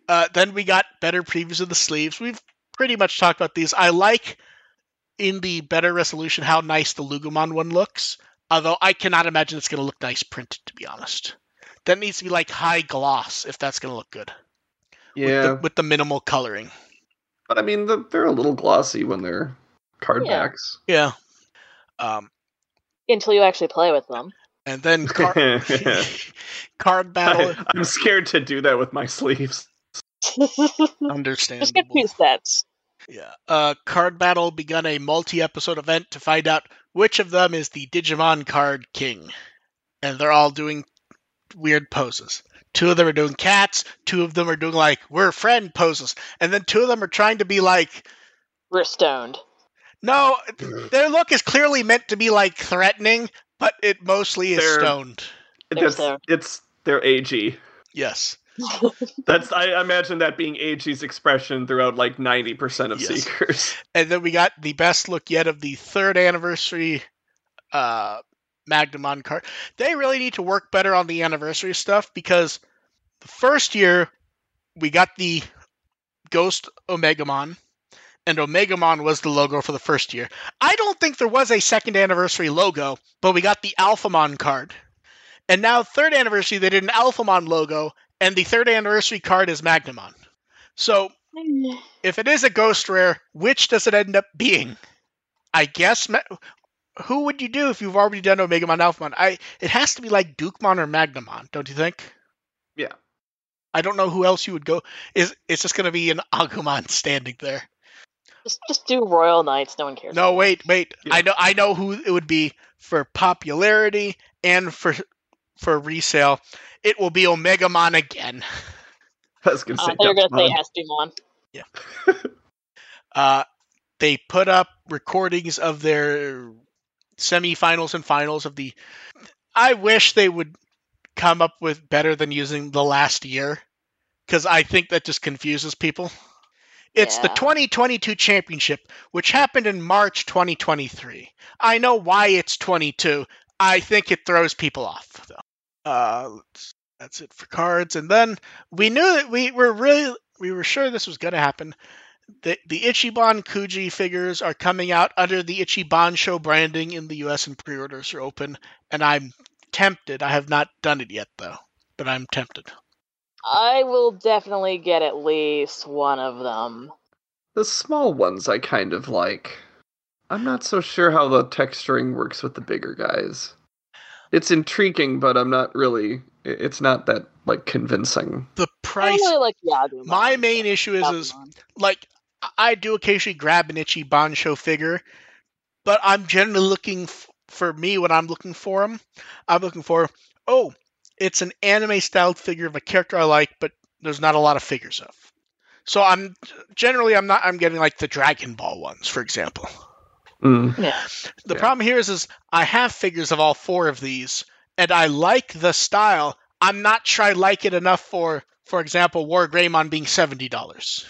Uh, then we got better previews of the sleeves. We've pretty much talked about these. I like, in the better resolution, how nice the Lugamon one looks. Although I cannot imagine it's going to look nice printed, to be honest. That needs to be like high gloss if that's going to look good. Yeah. With the, with the minimal coloring. But I mean, the, they're a little glossy when they're card yeah. backs. Yeah. Um, Until you actually play with them. And then car- card battle. I, I'm scared to do that with my sleeves. Understandable. Just get two sets. Yeah. Uh, card battle begun a multi-episode event to find out which of them is the Digimon Card King. And they're all doing weird poses. Two of them are doing cats, two of them are doing, like, we're friend poses, and then two of them are trying to be like... We're stoned. No, their look is clearly meant to be, like, threatening, but it mostly is they're, stoned. It's, it's their A G. Yes. That's I imagine that being A G's expression throughout like ninety percent of yes. Seekers. And then we got the best look yet of the third anniversary uh, Magnumon card. They really need to work better on the anniversary stuff because the first year we got the Ghost Omegamon and Omegamon was the logo for the first year. I don't think there was a second anniversary logo, but we got the Alphamon card. And now third anniversary they did an Alphamon logo. And the third anniversary card is Magnumon. So, if it is a ghost rare, which does it end up being? I guess, Ma- who would you do if you've already done Omegamon Alphamon? I It has to be like Dukemon or Magnumon, don't you think? Yeah. I don't know who else you would go. Is It's just going to be an Agumon standing there. Just, just do Royal Knights, no one cares. No, wait, wait. Yeah. I know I know who it would be for popularity and for... for resale, it will be Omegamon again. I was going to say uh, They're going to say Espimon. Yeah. uh, they put up recordings of their semifinals and finals of the... I wish they would come up with better than using the last year, because I think that just confuses people. It's yeah. the twenty twenty-two championship, which happened in March twenty twenty-three. I know why it's twenty-two. I think it throws people off, though. Uh, that's it for cards. And then we knew that we were really, we were sure this was going to happen. The, the Ichiban Kuji figures are coming out under the Ichiban Show branding in the U S and pre-orders are open. And I'm tempted. I have not done it yet, though. But I'm tempted. I will definitely get at least one of them. The small ones I kind of like. I'm not so sure how the texturing works with the bigger guys. It's intriguing, but I'm not really... It's not that, like, convincing. The price... I really like the Agumon. My main issue is, is, like, I do occasionally grab an Ichibancho figure, but I'm generally looking... F- for me, when I'm looking for them, I'm looking for, oh, it's an anime-styled figure of a character I like, but there's not a lot of figures of. So I'm generally I'm not I'm getting like the Dragon Ball ones, for example. Mm. Yeah. The yeah. problem here is, is I have figures of all four of these, and I like the style. I'm not sure I like it enough for, for example, WarGreymon being seventy dollars.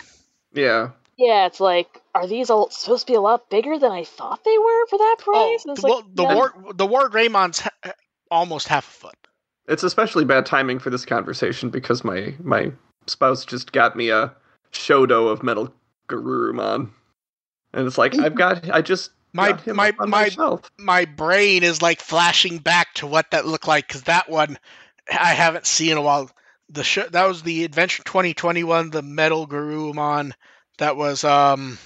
Yeah. Yeah, it's like, are these all supposed to be a lot bigger than I thought they were for that price? Oh, it's well, like, the no. war the WarGreymon's ha- almost half a foot. It's especially bad timing for this conversation because my my spouse just got me a Shodo of Metal Garurumon, and it's like I've got I just my got him my on my myself. My brain is like flashing back to what that looked like because that one I haven't seen in a while. The sh- that was the Adventure twenty twenty-one, the Metal Garurumon. That was, um...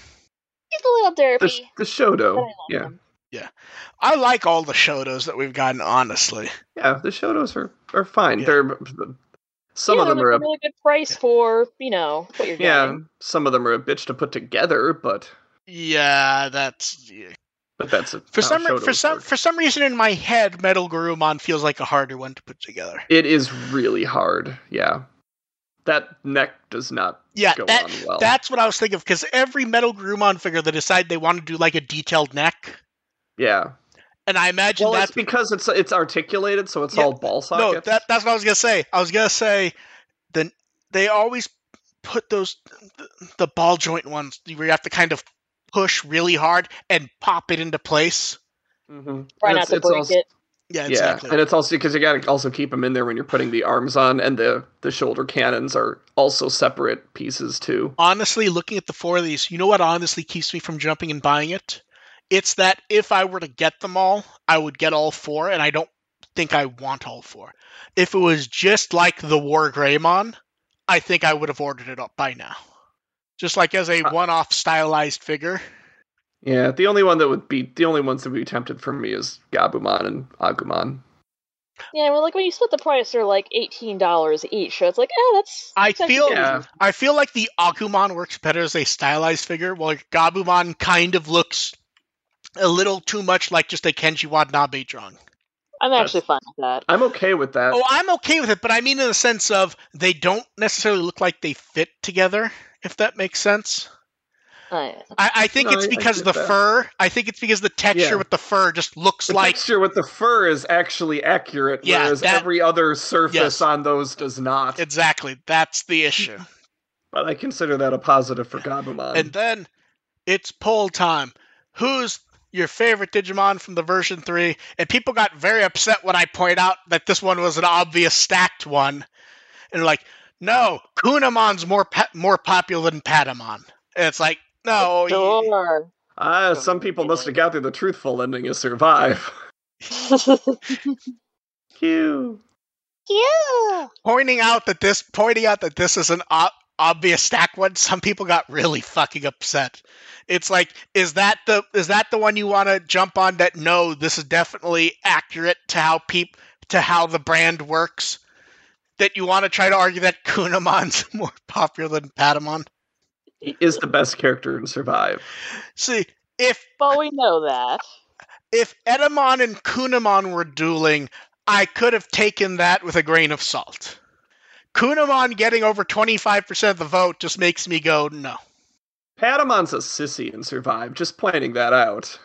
He's a little derpy. The, the Shodo, yeah. Him. Yeah. I like all the Shodos that we've gotten, honestly. Yeah, the Shodos are, are fine. Yeah. They're Some yeah, of them are... a really good price yeah. for, you know, what you're yeah, getting. Yeah, some of them are a bitch to put together, but... Yeah, that's... Yeah. But that's a, for some for some work. For some reason in my head, Metal Garurumon feels like a harder one to put together. It is really hard, yeah. That neck does not yeah, go that, on well. That's what I was thinking of, because every Metal Garurumon figure, they decide they want to do, like, a detailed neck. Yeah. And I imagine well, that's... Well, it's because it's it's articulated, so it's yeah, all ball sockets. No, that, that's what I was going to say. I was going to say, the, they always put those, the, the ball joint ones, where you have to kind of push really hard and pop it into place. Mm-hmm. Try not to break also, it. Yeah, exactly. Yeah, and it's also because you gotta also keep them in there when you're putting the arms on, and the, the shoulder cannons are also separate pieces too. Honestly, looking at the four of these, you know what honestly keeps me from jumping and buying it? It's that if I were to get them all, I would get all four, and I don't think I want all four. If it was just like the WarGreymon, I think I would have ordered it up by now. Just like as a one-off stylized figure. Yeah, the only one that would be the only ones that would be tempted for me is Gabumon and Agumon. Yeah, well, like when you split the price, they're like eighteen dollars each. So it's like, oh, that's. I that's feel yeah. I feel like the Agumon works better as a stylized figure, while Gabumon kind of looks a little too much like just a Kenji Watanabe drawing. I'm actually that's, fine with that. I'm okay with that. Oh, I'm okay with it, but I mean in the sense of they don't necessarily look like they fit together. If that makes sense. Oh, yeah. I, I think no, it's because the that. fur. I think it's because the texture yeah. with the fur just looks the like. The texture with the fur is actually accurate, yeah, whereas that, every other surface yes. on those does not. Exactly, that's the issue. But I consider that a positive for Gabumon. And then it's poll time. Who's your favorite Digimon from the version three? And people got very upset when I point out that this one was an obvious stacked one, and they're like, "No, Kunemon's more pa- more popular than Patamon." And it's like. No, yeah. uh, some people must have got through the truthful ending to survive. Q. Q. Pointing out that this, pointing out that this is an op- obvious stack one. Some people got really fucking upset. It's like, is that the, is that the one you want to jump on? That no, this is definitely accurate to how peop, to how the brand works. That you want to try to argue that Kunemon's more popular than Patamon. He is the best character in Survive. See, if... Well, we know that. If Edamon and Kunemon were dueling, I could have taken that with a grain of salt. Kunemon getting over twenty-five percent of the vote just makes me go, no. Patamon's a sissy in Survive, just pointing that out.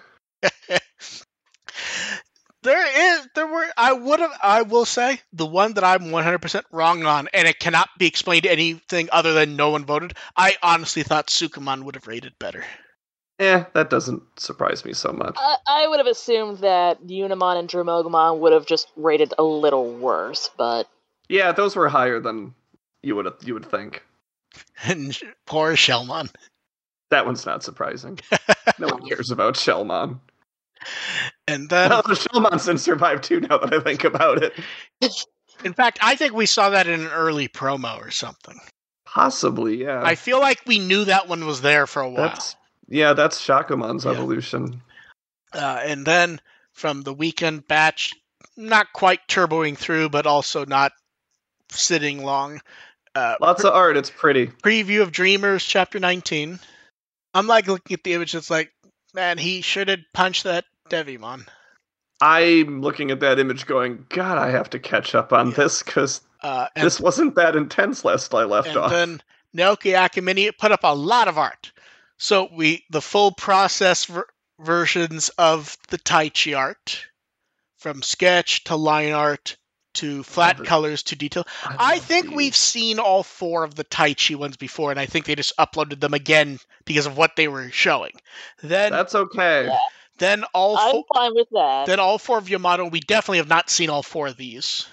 There is... There were... I would have... I will say, the one that I'm one hundred percent wrong on, and it cannot be explained to anything other than no one voted, I honestly thought Tsukumon would have rated better. Eh, that doesn't surprise me so much. I, I would have assumed that Unimon and Drumogamon would have just rated a little worse, but... Yeah, those were higher than you would you would think. And poor Shelmon. That one's not surprising. No one cares about Shelmon. And then well, the Shelmon's in Survive too, now that I think about it. In fact, I think we saw that in an early promo or something. Possibly, yeah. I feel like we knew that one was there for a while. That's, yeah, that's Shakumon's yeah. evolution. Uh, and then from the weekend batch, not quite turboing through, but also not sitting long. Uh, Lots pre- of art. It's pretty. Preview of Dreamers, Chapter nineteen. I'm like looking at the image. It's like, man, he should have punched that Devimon. I'm looking at that image going, God, I have to catch up on yeah. this because uh, this wasn't that intense last I left and off. And then Naoki Akimini put up a lot of art. So we the full process ver- versions of the Taichi art, from sketch to line art to flat oh, colors to detail. I, I think these. We've seen all four of the Taichi ones before, and I think they just uploaded them again because of what they were showing. Then that's okay. Yeah. Then all I'm fo- fine with that. Then all four of Yamato. We definitely have not seen all four of these.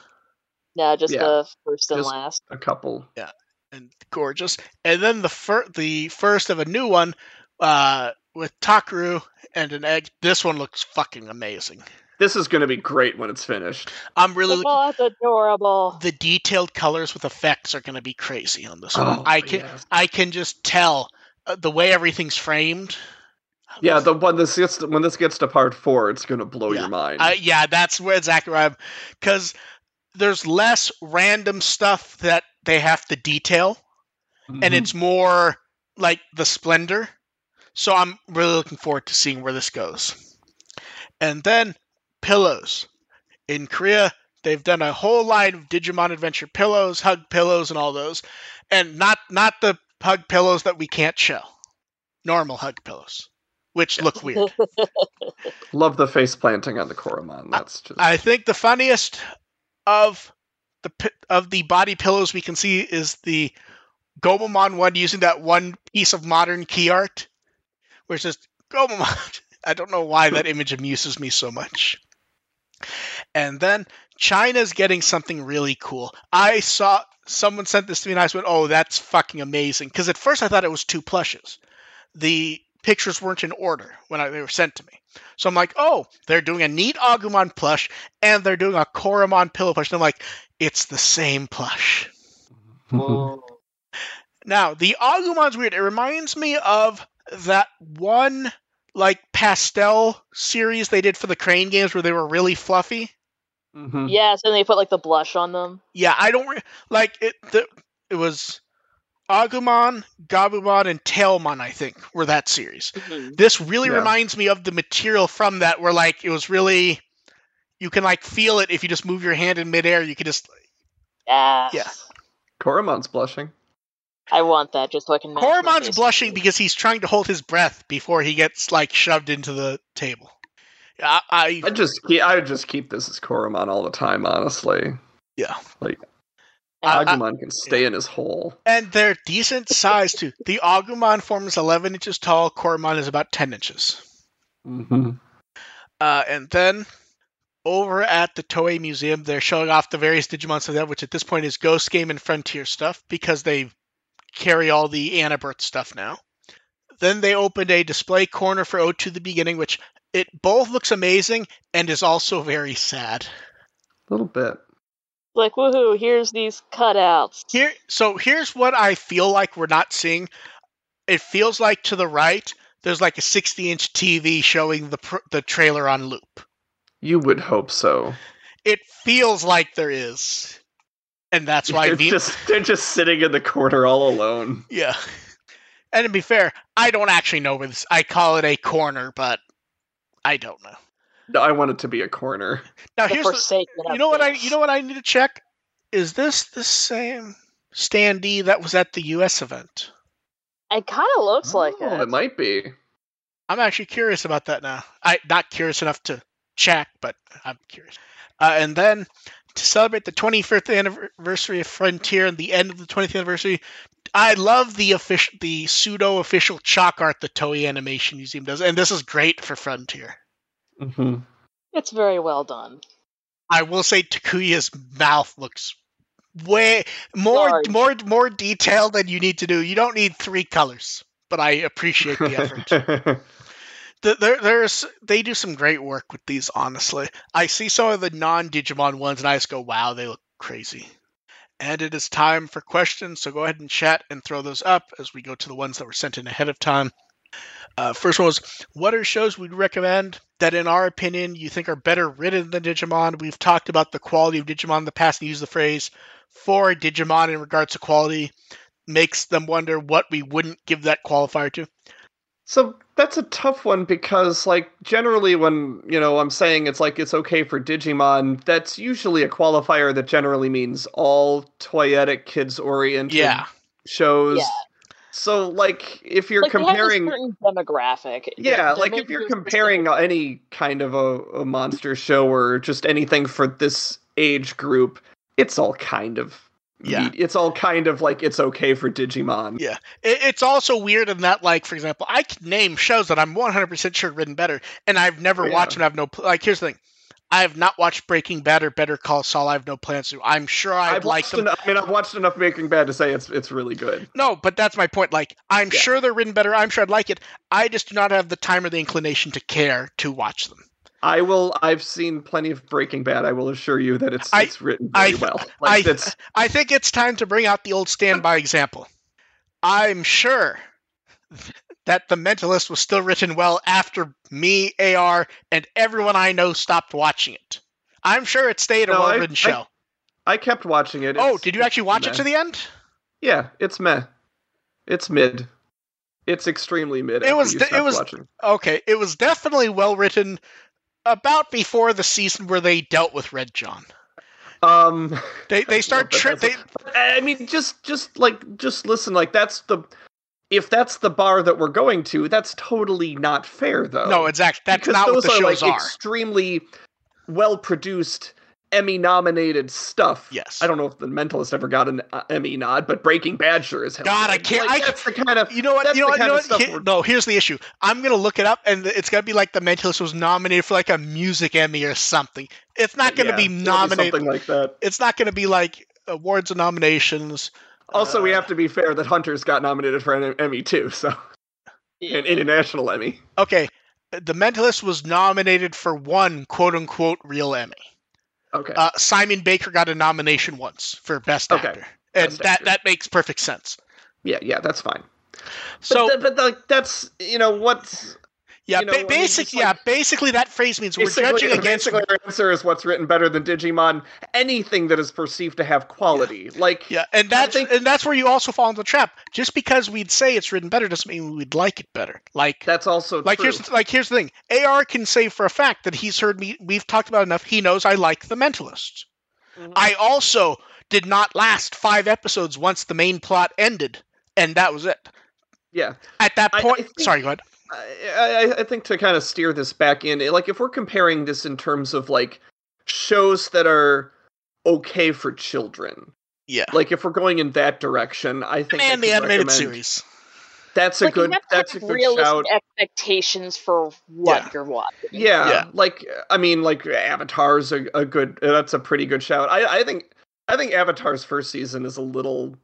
No, just yeah. the first and just last. A couple. Yeah, and gorgeous. And then the fir- the first of a new one uh, with Takaru and an egg. This one looks fucking amazing. This is going to be great when it's finished. I'm really. Look- oh, it's adorable. The detailed colors with effects are going to be crazy on this oh, one. I can yes. I can just tell uh, the way everything's framed. Yeah, the when this gets to, when this gets to part four, it's gonna blow yeah. your mind. Uh, yeah, that's where exactly where I'm, because there's less random stuff that they have to detail, mm-hmm. and it's more like the splendor. So I'm really looking forward to seeing where this goes. And then pillows. In Korea, they've done a whole line of Digimon Adventure pillows, hug pillows, and all those, and not not the hug pillows that we can't show. Normal hug pillows. Which look weird. Love the face planting on the Koromon. That's just. I think the funniest of the of the body pillows we can see is the Gabumon one using that one piece of modern key art, where it says Gabumon. I don't know why that image amuses me so much. And then China's getting something really cool. I saw someone sent this to me, and I just went, "Oh, that's fucking amazing!" Because at first I thought it was two plushes. The pictures weren't in order when I, they were sent to me. So I'm like, oh, they're doing a neat Agumon plush, and they're doing a Koromon pillow plush. And I'm like, it's the same plush. Whoa. Now, the Agumon's weird. It reminds me of that one, like, pastel series they did for the Crane games where they were really fluffy. Mm-hmm. Yeah, so they put, like, the blush on them. Yeah, I don't... Re- like, it. The, it was... Agumon, Gabumon, and Tailmon, I think, were that series. Mm-hmm. This really yeah. reminds me of the material from that, where, like, it was really... You can, like, feel it if you just move your hand in midair. You can just... Yes. Yeah. Koromon's blushing. I want that, just so I can... Koromon's blushing because he's trying to hold his breath before he gets, like, shoved into the table. I I, I just keep, I just keep this as Koromon all the time, honestly. Yeah. Like... Agumon uh, can stay yeah. in his hole. And they're decent size, too. The Agumon form is eleven inches tall. Koromon is about ten inches. Mm-hmm. Uh, and then, over at the Toei Museum, they're showing off the various Digimon stuff, which at this point is Ghost Game and Frontier stuff, because they carry all the Annabirth stuff now. Then they opened a display corner for Ode to the Beginning, which it both looks amazing and is also very sad. A little bit. Like, woohoo, here's these cutouts. Here, so here's what I feel like we're not seeing. It feels like to the right, there's like a sixty-inch T V showing the pr- the trailer on loop. You would hope so. It feels like there is. And that's why... They're, v- just, they're just sitting in the corner all alone. Yeah. And to be fair, I don't actually know where this... I call it a corner, but I don't know. No, I want it to be a corner. Now here's the, you know what I you know what I need to check? Is this the same standee that was at the U S event? It kind of looks oh, like it. It might be. I'm actually curious about that now. I not curious enough to check, but I'm curious. Uh, and then to celebrate the twenty-fifth anniversary of Frontier and the end of the twentieth anniversary, I love the official, the pseudo official chalk art the Toei Animation Museum does, and this is great for Frontier. Mm-hmm. It's very well done. I will say Takuya's mouth looks way more Large. more more detailed than you need to do. You don't need three colors, but I appreciate the effort. the, there, there's they do some great work with these, honestly. I see some of the non-Digimon ones, and I just go, wow, they look crazy. And it is time for questions, so go ahead and chat and throw those up as we go to the ones that were sent in ahead of time. Uh, first one was, what are shows we'd recommend that, in our opinion, you think are better written than Digimon? We've talked about the quality of Digimon in the past and used the phrase for Digimon in regards to quality. Makes them wonder what we wouldn't give that qualifier to. So that's a tough one because, like, generally when, you know, I'm saying it's like it's okay for Digimon, that's usually a qualifier that generally means all toyetic kids-oriented yeah. shows. Yeah. So, like, if you're like comparing... Like, certain demographic. Yeah, like, if you're comparing specific. any kind of a, a monster show or just anything for this age group, it's all kind of... Yeah, it's all kind of like it's okay for Digimon. Yeah, it's also weird in that, like, for example, I can name shows that I'm one hundred percent sure written better, and I've never yeah. watched, and I've no pl- like. Here's the thing: I have not watched Breaking Bad or Better Call Saul. I have no plans to. I'm sure I've liked them. Enough, I mean, I've watched enough Breaking Bad to say it's it's really good. No, but that's my point. Like, I'm yeah. sure they're written better. I'm sure I'd like it. I just do not have the time or the inclination to care to watch them. I will. I've seen plenty of Breaking Bad. I will assure you that it's I, it's written very I, well. Like I, it's... I think it's time to bring out the old standby example. I'm sure that The Mentalist was still written well after me, A R, and everyone I know stopped watching it. I'm sure it stayed no, a well-written I, show. I, I kept watching it. It's, oh, did you actually watch meh. it to the end? Yeah, it's meh. It's mid. It's extremely mid. It was. De- it was watching. Okay. It was definitely well written. About before the season where they dealt with Red John, um, they they start. Tri- they, I mean, just just like just listen. Like that's the if that's the bar that we're going to, that's totally not fair, though. No, exactly. That's because not those what the are, shows like, are. Extremely well produced, Emmy nominated stuff. Yes, I don't know if The Mentalist ever got an uh, Emmy nod, but Breaking Bad sure as hell. God, I can't. Like, I that's can't, the kind of you know what that's you know the what, kind you know of stuff. Here, no, here's the issue. I'm gonna look it up, and it's gonna be like The Mentalist was nominated for like a music Emmy or something. It's not gonna yeah, be nominated. Be something like that. It's not gonna be like awards and nominations. Also, uh, we have to be fair that Hunters got nominated for an Emmy too, so yeah. an international Emmy. Okay, The Mentalist was nominated for one quote unquote real Emmy. Okay. Uh, Simon Baker got a nomination once for Best Actor, okay. and Best that, Actor. that makes perfect sense. Yeah, yeah, that's fine. So, but, th- but like, that's you know what's yeah, you know, ba- basically I mean, like, yeah, basically that phrase means we're judging against. Basically, our answer is what's written better than Digimon. Anything that is perceived to have quality, yeah. like yeah, and that's think, and that's where you also fall into the trap. Just because we'd say it's written better doesn't mean we'd like it better. Like that's also like true. here's like here's the thing. A R can say for a fact that he's heard me. We've talked about enough. He knows I like The Mentalist. Mm-hmm. I also did not last five episodes once the main plot ended, and that was it. Yeah. At that point, I, I think, sorry, go ahead. I, I think to kind of steer this back in, like, if we're comparing this in terms of, like, shows that are okay for children. Yeah. Like, if we're going in that direction, I think... Man, I the animated series. That's a like, good... That's a good realistic shout. Expectations for what yeah. you're watching. Yeah. yeah. Like, I mean, like, Avatar's a, a good... That's a pretty good shout. I, I think I think Avatar's first season is a little...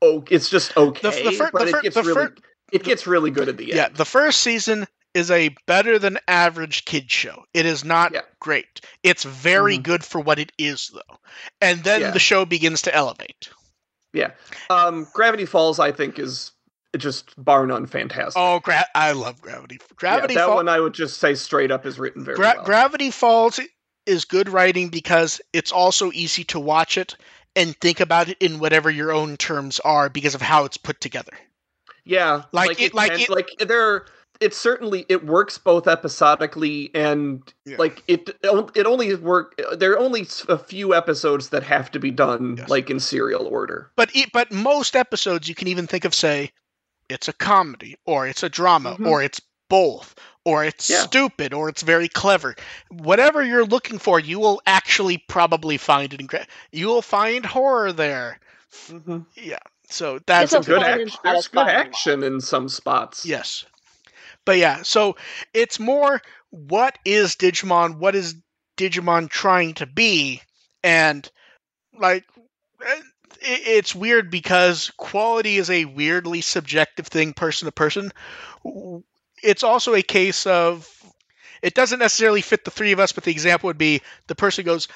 Oh, it's just okay, the, the fir- but the fir- it gets the fir- really... It gets really good at the end. Yeah, the first season is a better than average kid show. It is not yeah. great. It's very mm-hmm. good for what it is, though. And then yeah. the show begins to elevate. Yeah. Um, Gravity Falls, I think, is just bar none fantastic. Oh, gra- I love Gravity Falls. Gravity yeah, that Fall- one I would just say straight up is written very gra- well. Gravity Falls is good writing because it's also easy to watch it and think about it in whatever your own terms are because of how it's put together. Yeah, like like it, it, like, and, it, like there, it certainly it works both episodically and yeah. like it it only work. There are only a few episodes that have to be done yes. like in serial order. But but most episodes you can even think of, say, it's a comedy or it's a drama mm-hmm. or it's both or it's yeah. stupid or it's very clever. Whatever you're looking for, you will actually probably find it. In, you will find horror there. Mm-hmm. Yeah. So that's a good action. There's good action in some spots. Yes. But yeah, so it's more what is Digimon, what is Digimon trying to be? And like, it's weird because quality is a weirdly subjective thing, person to person. It's also a case of, it doesn't necessarily fit the three of us, but the example would be the person goes,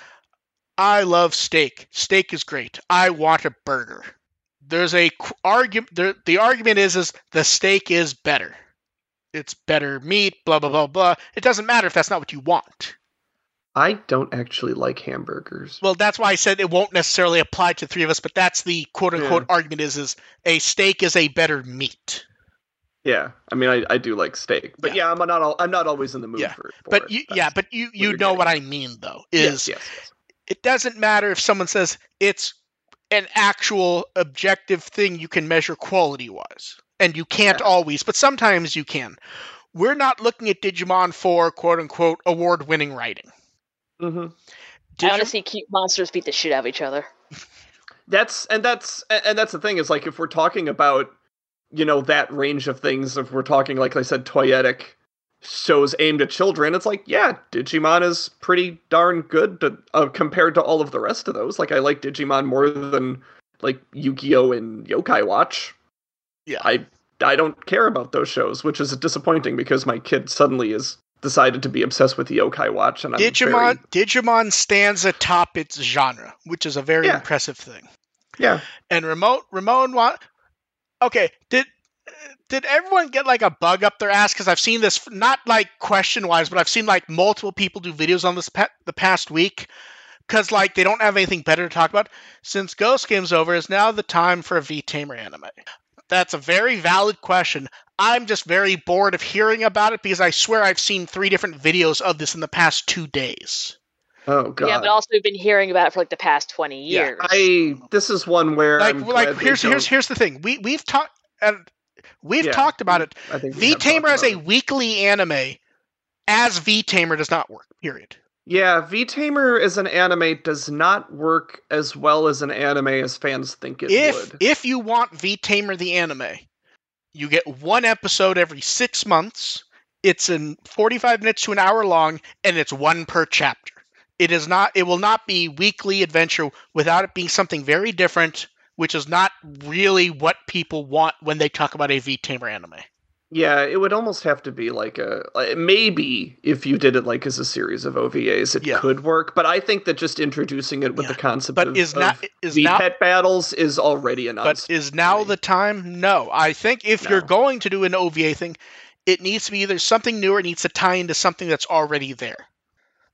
I love steak. Steak is great. I want a burger. There's a argument. There, the argument is, is the steak is better. it's better meat, blah, blah, blah, blah. It doesn't matter if that's not what you want. I don't actually like hamburgers. Well, that's why I said it won't necessarily apply to the three of us, but that's the quote-unquote yeah. argument is, is a steak is a better meat. Yeah, I mean, I, I do like steak, but yeah, yeah I'm not all, I'm not always in the mood yeah. for, for but you, it. That's yeah, but you, you know getting. What I mean, though, is yes, yes, yes. It doesn't matter if someone says it's an actual objective thing you can measure quality-wise, and you can't yeah. always, but sometimes you can. We're not looking at Digimon for, quote-unquote, award-winning writing. Mm-hmm. Digim- I want to see cute monsters beat the shit out of each other. That's and that's and that's the thing is like if we're talking about you know that range of things if we're talking like I said toyetic shows aimed at children it's like yeah Digimon is pretty darn good to, uh, compared to all of the rest of those like I like Digimon more than like Yu-Gi-Oh and Yokai Watch. Yeah, I I don't care about those shows, which is disappointing because my kid suddenly is. Decided to be obsessed with the Yokai Watch, and I'm Digimon. Very... Digimon stands atop its genre, which is a very yeah. impressive thing. Yeah. And Ramon, Ramon, wa- okay. Did did everyone get like a bug up their ass? Because I've seen this, not like question wise, but I've seen like multiple people do videos on this pe- the past week. Because like they don't have anything better to talk about. Since Ghost Game's over, is now the time for a V-Tamer anime? That's a very valid question. I'm just very bored of hearing about it because I swear I've seen three different videos of this in the past two days. Oh, God. Yeah, but also we've been hearing about it for like the past twenty years. Yeah, I, this is one where like, I'm like here's here's here's the thing. We, we've talked uh, we've yeah, talked about it. I think V-Tamer as a weekly anime as V-Tamer does not work, period. Yeah, V-Tamer as an anime does not work as well as an anime as fans think it if, would. If you want V-Tamer the anime, you get one episode every six months, it's in forty-five minutes to an hour long, and it's one per chapter. It is not. It will not be weekly adventure without it being something very different, which is not really what people want when they talk about a V-Tamer anime. Yeah, it would almost have to be like a... Like maybe if you did it like as a series of O V As, it yeah. could work. But I think that just introducing it with yeah. the concept but of, is not, is of now, pet battles is already enough. But is now the time? No. I think if no. you're going to do an O V A thing, it needs to be either something new or it needs to tie into something that's already there.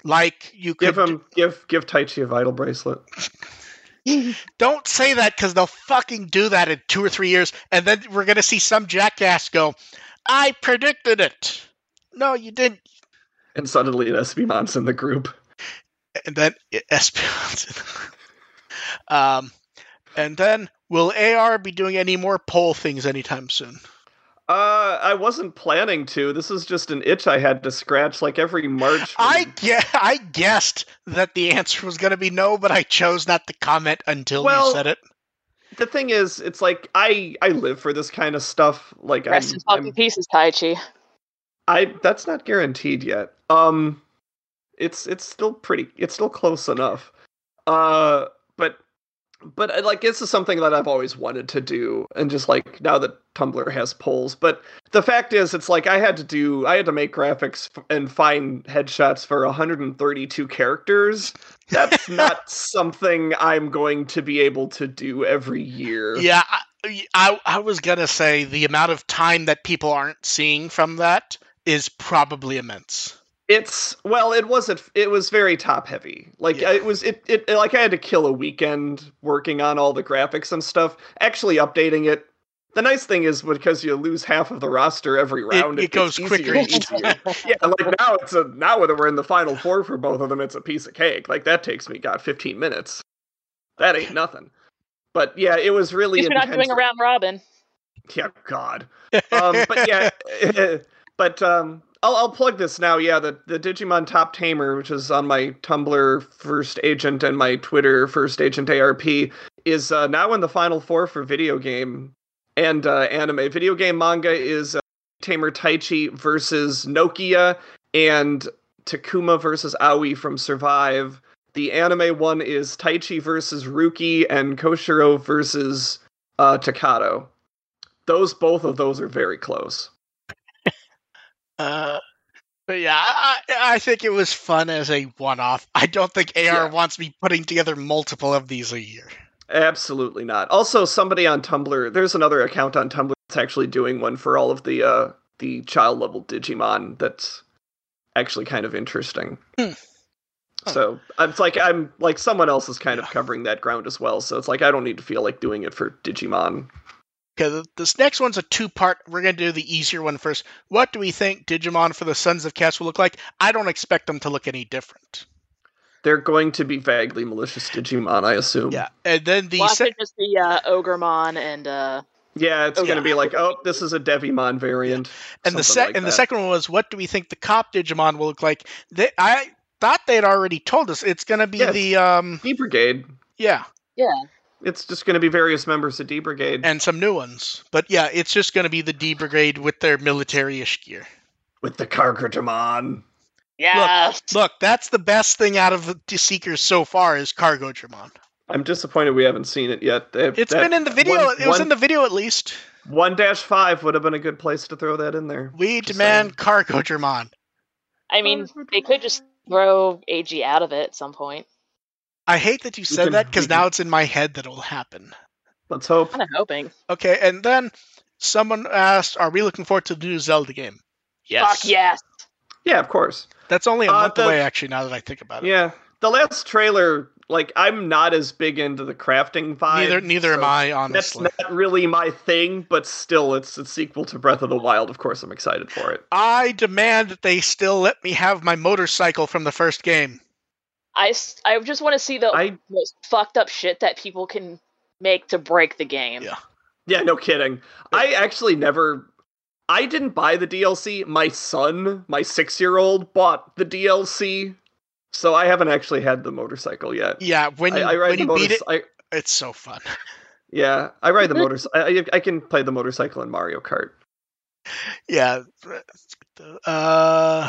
Like you could... Give, him, give, give Taichi a vital bracelet. Don't say that because they'll fucking do that in two or three years. And then we're going to see some jackass go... I predicted it. No, you didn't. And suddenly, an Espimon's in the group. And then Espimon's in the group. Um, and then, will A R be doing any more poll things anytime soon? Uh, I wasn't planning to. This is just an itch I had to scratch. Like every March. I guess I guessed that the answer was going to be no, but I chose not to comment until well, you said it. The thing is, it's like, I, I live for this kind of stuff. Like Rest I'm, in fucking I'm, pieces, Taichi. I, that's not guaranteed yet. Um, it's it's still pretty, it's still close enough. Uh, but, but like, this is something that I've always wanted to do. And just like, now that Tumblr has polls. But the fact is, it's like, I had to do, I had to make graphics and find headshots for one hundred thirty-two characters. That's not something I'm going to be able to do every year. Yeah, I, I, I was going to say the amount of time that people aren't seeing from that is probably immense. It's, well, it wasn't, it was very top heavy. Like yeah. it was, it, it, like I had to kill a weekend working on all the graphics and stuff, actually updating it. The nice thing is because you lose half of the roster every round, it, it, it goes quicker and easier. Yeah, like now it's a now that we're in the final four for both of them, it's a piece of cake. Like that takes me god fifteen minutes. That ain't nothing. But yeah, it was really. You're not doing a round robin. Yeah, God. Um, but yeah, but um, I'll I'll plug this now. Yeah, the the Digimon Top Tamer, which is on my Tumblr First Agent and my Twitter First Agent A R P, is uh, now in the final four for video game. And uh, anime. Video game manga is uh, Tamer Taichi versus Nokia and Takuma versus Aoi from Survive. The anime one is Taichi versus Ruki and Koshiro versus uh, Takato. Those, both of those are very close. uh, but yeah, I, I think it was fun as a one-off. I don't think A R yeah. wants me putting together multiple of these a year. Absolutely not. Also, somebody on Tumblr, there's another account on Tumblr that's actually doing one for all of the uh, the child level Digimon that's actually kind of interesting. Hmm. Oh. So I'm like I'm like someone else is kind yeah. of covering that ground as well. So it's like I don't need to feel like doing it for Digimon. Okay, this next one's a two-part. We're going to do the easier one first. What do we think Digimon for the Sons of Chaos will look like? I don't expect them to look any different. They're going to be vaguely malicious Digimon, I assume. Yeah, and then the... Well, se- just be uh, Ogremon and... Uh, yeah, it's going to be like, oh, this is a Devimon variant. Yeah. And the se- like and that. the second one was, what do we think the cop Digimon will look like? They, I thought they'd already told us. It's going to be yeah, the... Um, D-Brigade. Yeah. Yeah. It's just going to be various members of D Brigade. And some new ones. But yeah, it's just going to be the D Brigade with their military-ish gear. With the Cargodramon. Yeah. Look, look, that's the best thing out of the Seekers so far is Cargodramon. I'm disappointed we haven't seen it yet. It's that, been in the video. One, it was one, in the video at least. one dash five would have been a good place to throw that in there. We just demand Cargodramon. I mean, they could just throw A G out of it at some point. I hate that you said you can, that, because now it's in my head that it'll happen. Let's hope. I'm hoping. Okay, and then someone asked, are we looking forward to the new Zelda game? Yes. Fuck yes. Yeah, of course. That's only a uh, month the, away, actually, now that I think about it. Yeah. The last trailer, like, I'm not as big into the crafting vibe. Neither, neither so am I, honestly. That's not really my thing, but still, it's a sequel to Breath of the Wild. Of course, I'm excited for it. I demand that they still let me have my motorcycle from the first game. I, I just want to see the I, most fucked up shit that people can make to break the game. Yeah, yeah, no kidding. I actually never... I didn't buy the D L C. My son, my six-year-old, bought the D L C. So I haven't actually had the motorcycle yet. Yeah, when you, I, I ride when you motor- beat it, I, it's so fun. Yeah, I ride the motorcycle. I, I can play the motorcycle in Mario Kart. Yeah. Uh...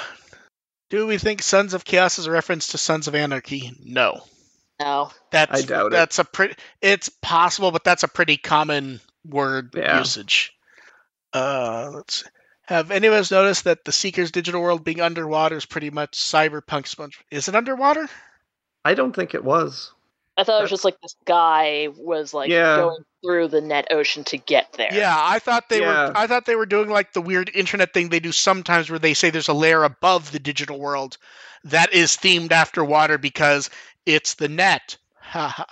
Do we think Sons of Chaos is a reference to Sons of Anarchy? No. No. That's, I doubt that's it. A pre- it's possible, but that's a pretty common word yeah. usage. Uh, let's have anyone's noticed that the Seeker's digital world being underwater is pretty much cyberpunk sponge. Is it underwater? I don't think it was. I thought that's... it was just like this guy was like yeah. going through the net ocean to get there. Yeah, I thought they yeah. were I thought they were doing like the weird internet thing they do sometimes where they say there's a layer above the digital world that is themed after water because it's the net. Have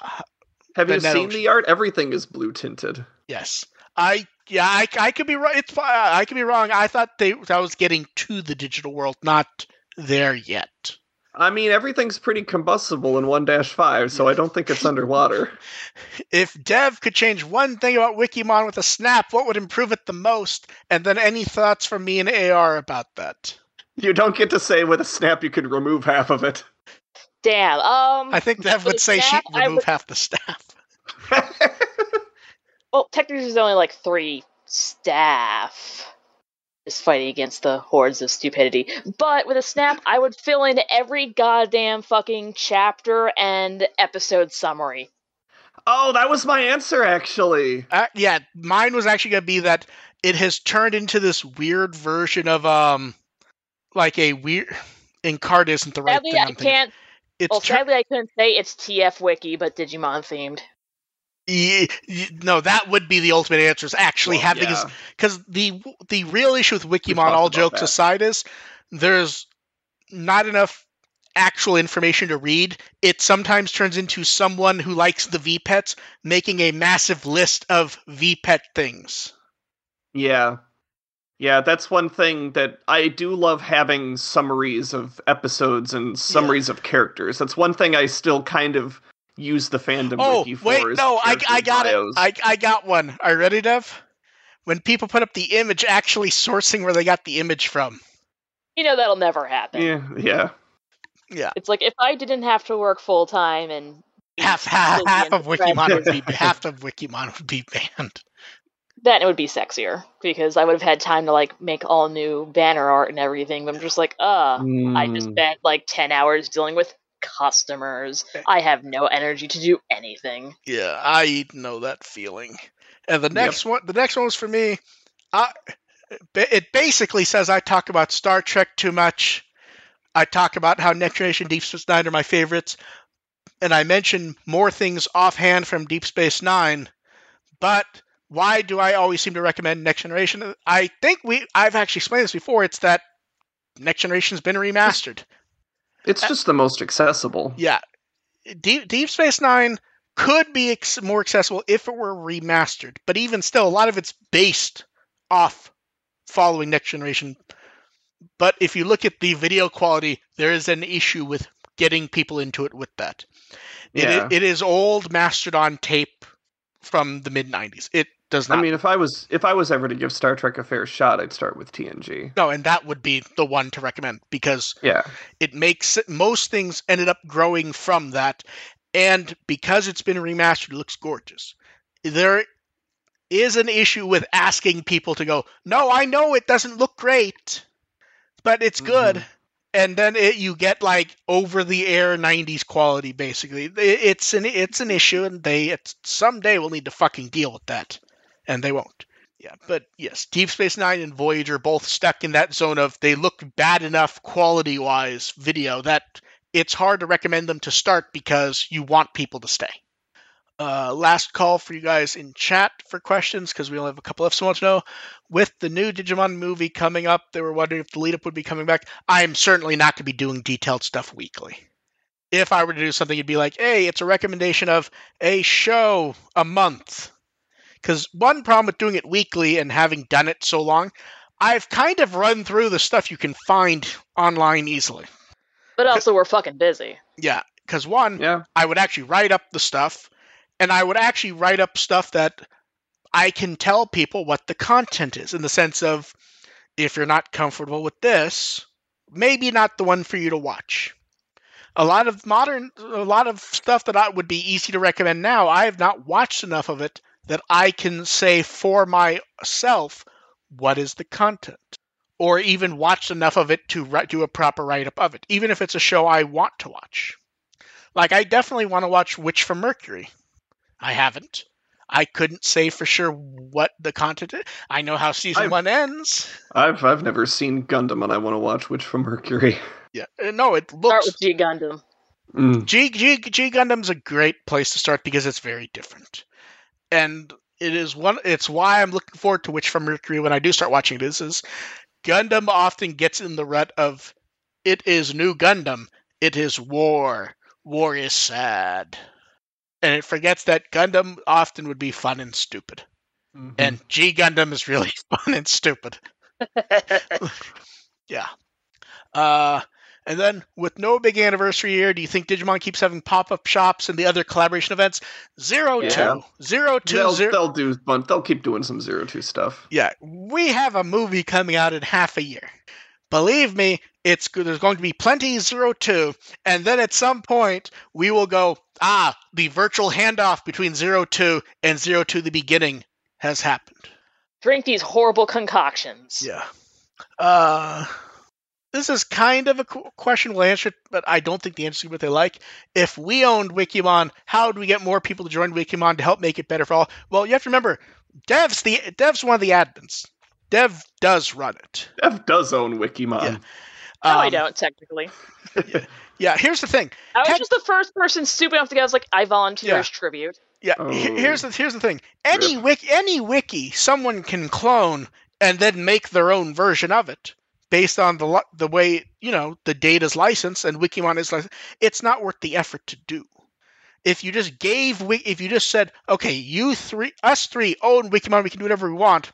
the you net seen ocean. The art? Everything is blue tinted. Yes. I yeah, I, I could be wrong. It's I could be wrong. I thought they I was getting to the digital world, not there yet. I mean, everything's pretty combustible in one dash five, so I don't think it's underwater. If Dev could change one thing about Wikimon with a snap, what would improve it the most? And then any thoughts from me and A R about that? You don't get to say with a snap you could remove half of it. Damn. Um, I think Dev would say snap, she'd remove would... half the staff. Well, technically there's only like three staff. Is fighting against the hordes of stupidity. But with a snap, I would fill in every goddamn fucking chapter and episode summary. Oh, that was my answer, actually. Uh, yeah, mine was actually going to be that it has turned into this weird version of, um, like a weird... Encard isn't the right sadly, thing. I can't... It's well, sadly, tur- I couldn't say it's T F Wiki, but Digimon-themed. Yeah, no, that would be the ultimate answer is actually well, having yeah. because the the real issue with Wikimon, all jokes that. aside, is there's not enough actual information to read. It sometimes turns into someone who likes the V-Pets making a massive list of V-Pet things. Yeah. Yeah, that's one thing that I do love having summaries of episodes and summaries yeah. of characters. That's one thing I still kind of use the fandom oh, wiki for. Oh, wait, no, I, I got bios. it. I, I got one. Are you ready, Dev? When people put up the image, actually sourcing where they got the image from. You know, that'll never happen. Yeah. Yeah. yeah. It's like, if I didn't have to work full-time and... Half, half, half, of Wikimon would be, half of Wikimon would be banned. Then it would be sexier, because I would have had time to, like, make all new banner art and everything, but I'm just like, uh, mm. I just spent, like, ten hours dealing with customers. I have no energy to do anything. Yeah, I know that feeling. And the next yep. one, the next one was for me. I, it basically says I talk about Star Trek too much. I talk about how Next Generation, Deep Space Nine are my favorites, and I mention more things offhand from Deep Space Nine. But why do I always seem to recommend Next Generation? I think we I've actually explained this before. It's that Next Generation's been remastered. It's uh, just the most accessible. Yeah. Deep, Deep Space Nine could be ex- more accessible if it were remastered. But even still, a lot of it's based off following Next Generation. But if you look at the video quality, there is an issue with getting people into it with that. Yeah. It, it is old, mastered on tape from the mid nineties. It does not... I mean, if I was if I was ever to give Star Trek a fair shot, I'd start with T N G. No, and that would be the one to recommend, because yeah. it makes... Most things ended up growing from that, and because it's been remastered, it looks gorgeous. There is an issue with asking people to go, no, I know it doesn't look great, but it's good. Mm-hmm. And then it, you get like over the air nineties quality. Basically, it, it's an it's an issue, and they it's, someday will need to fucking deal with that, and they won't. Yeah, but yes, Deep Space Nine and Voyager both stuck in that zone of they look bad enough quality wise video that it's hard to recommend them to start because you want people to stay. Uh, last call for you guys in chat for questions, because we only have a couple of someone to know. With the new Digimon movie coming up, they were wondering if the lead-up would be coming back. I am certainly not going to be doing detailed stuff weekly. If I were to do something, it'd be like, hey, it's a recommendation of a show a month. Because one problem with doing it weekly and having done it so long, I've kind of run through the stuff you can find online easily. But also we're fucking busy. Yeah, because one, yeah. I would actually write up the stuff. And I would actually write up stuff that I can tell people what the content is, in the sense of, if you're not comfortable with this, maybe not the one for you to watch. A lot of modern, a lot of stuff that I, would be easy to recommend now, I have not watched enough of it that I can say for myself, what is the content? Or even watched enough of it to re- do a proper write-up of it, even if it's a show I want to watch. Like, I definitely want to watch Witch from Mercury. I haven't. I couldn't say for sure what the content is. I know how season I've, one ends. I've I've never seen Gundam, and I want to watch Witch from Mercury. Yeah, no, it looks... Start with G Gundam. Mm. G, G, G Gundam's a great place to start because it's very different. And it is one. It's why I'm looking forward to Witch from Mercury when I do start watching this, is Gundam often gets in the rut of, it is new Gundam. It is war. War is sad. And it forgets that Gundam often would be fun and stupid. Mm-hmm. And G Gundam is really fun and stupid. Yeah. Uh, and then, with no big anniversary year, do you think Digimon keeps having pop-up shops and the other collaboration events? Zero yeah. two. Zero two. They'll, zero. They'll, do, they'll keep doing some Zero Two stuff. Yeah. We have a movie coming out in half a year. Believe me, it's there's going to be plenty Zero Two, and then at some point we will go, ah, the virtual handoff between Zero Two and Zero Two the Beginning has happened. Drink these horrible concoctions. Yeah. Uh, this is kind of a question we'll answer, but I don't think the answer is what they like. If we owned Wikimon, how do we get more people to join Wikimon to help make it better for all? Well, you have to remember, Dev's the Dev's one of the admins. Dev does run it. Dev does own Wikimon. Yeah. No, um, I don't, technically. Yeah, yeah, here's the thing. I was Te- just the first person stupid enough to go, I was like, I volunteer yeah. as tribute. Yeah, oh. here's the here's the thing. Any, yeah. wiki, any wiki someone can clone and then make their own version of it based on the the way, you know, the data's licensed and Wikimon is licensed. It's not worth the effort to do. If you just gave, if you just said, okay, you three, us three own Wikimon, we can do whatever we want,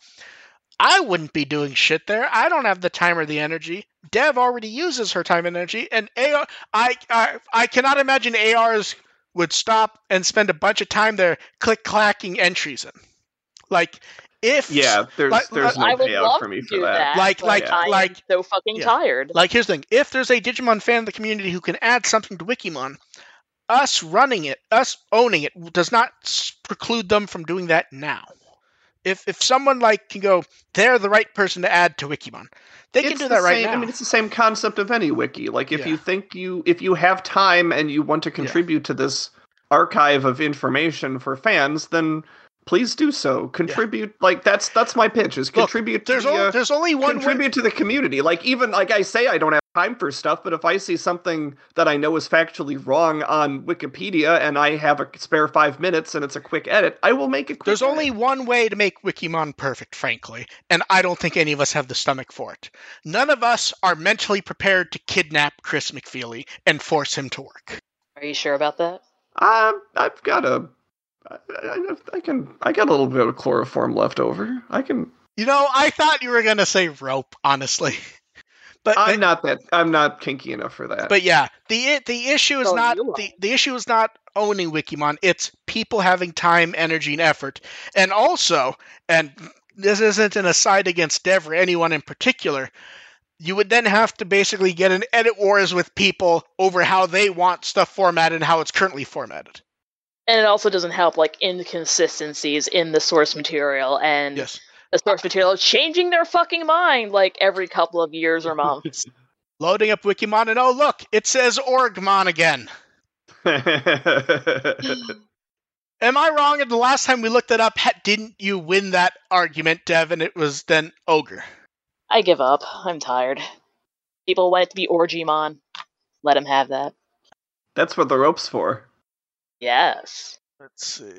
I wouldn't be doing shit there. I don't have the time or the energy. Dev already uses her time and energy, and A R, I, I, I cannot imagine A Rs would stop and spend a bunch of time there click-clacking entries in. Like, if... Yeah, there's, like, there's no payout for me for that. that. Like, like, like, like... I'm so fucking yeah. tired. Like, here's the thing. If there's a Digimon fan in the community who can add something to Wikimon, us running it, us owning it, does not preclude them from doing that now. If if someone like can go, they're the right person to add to Wikimon, they it's can do that right same, now. I mean, it's the same concept of any wiki. Like, if yeah. you think you if you have time and you want to contribute yeah. to this archive of information for fans, then please do so. Contribute. Yeah. Like, that's that's my pitch, is contribute. Look, to there's, the, o- there's only one contribute way- to the community. Like, even like I say, I don't have time for stuff, but if I see something that I know is factually wrong on Wikipedia and I have a spare five minutes and it's a quick edit, I will make a quick There's edit. Only one way to make Wikimon perfect, frankly, and I don't think any of us have the stomach for it. None of us are mentally prepared to kidnap Chris McFeely and force him to work. Are you sure about that? Uh, I've got a... I, I, I can... I got a little bit of chloroform left over. I can... You know, I thought you were going to say rope, honestly. But I'm not that I'm not kinky enough for that. But yeah, the the issue is not the, the issue is not owning Wikimon. It's people having time, energy, and effort. And also, and this isn't an aside against Dev or anyone in particular, you would then have to basically get an edit wars with people over how they want stuff formatted and how it's currently formatted. And it also doesn't help like inconsistencies in the source material and yes. The source material changing their fucking mind like every couple of years or months. Loading up Wikimon and oh look, it says Orgmon again. Am I wrong? And the last time we looked it up, didn't you win that argument, Dev? And it was then Ogre. I give up. I'm tired. People want it to be Orgymon. Let them have that. That's what the rope's for. Yes. Let's see.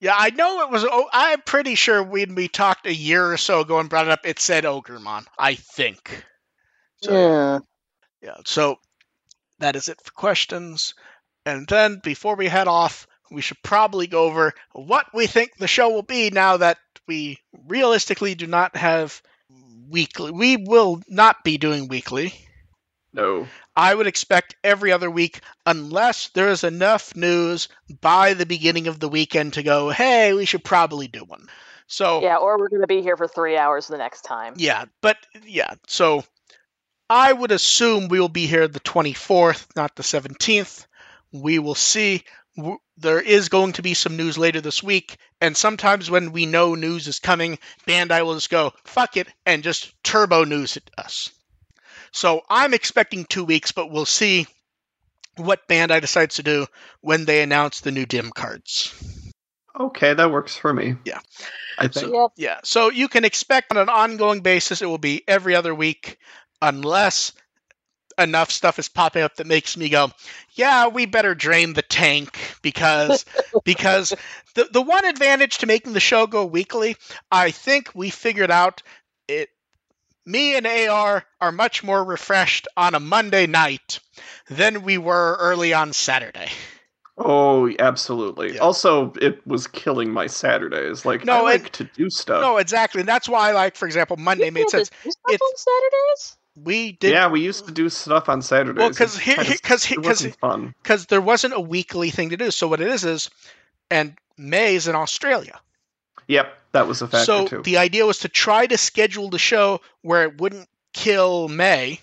Yeah, I know it was... Oh, I'm pretty sure when we talked a year or so ago and brought it up, it said Ogermon, I think. So, yeah. Yeah, so that is it for questions. And then, before we head off, we should probably go over what we think the show will be now that we realistically do not have weekly... We will not be doing weekly. No. I would expect every other week, unless there is enough news by the beginning of the weekend to go, hey, we should probably do one. So yeah, or we're going to be here for three hours the next time. Yeah, but yeah, so I would assume we will be here the twenty-fourth, not the seventeenth. We will see. There is going to be some news later this week, and sometimes when we know news is coming, Bandai will just go, fuck it, and just turbo news at us. So I'm expecting two weeks, but we'll see what Bandai decides to do when they announce the new D I M cards. Okay, that works for me. Yeah. I think. So, yeah. So you can expect on an ongoing basis it will be every other week unless enough stuff is popping up that makes me go, yeah, we better drain the tank because because the the one advantage to making the show go weekly, I think we figured out it me and A R are much more refreshed on a Monday night than we were early on Saturday. Oh, absolutely. Yeah. Also, it was killing my Saturdays. Like, no, I it, like to do stuff. No, exactly. And that's why, like, for example, Monday you made sense. Do stuff it's, on Saturdays? We did. Yeah, we used to do stuff on Saturdays. Well, because kind of, there wasn't a weekly thing to do. So what it is is, and May's in Australia. Yep, that was a factor, so too. So the idea was to try to schedule the show where it wouldn't kill May,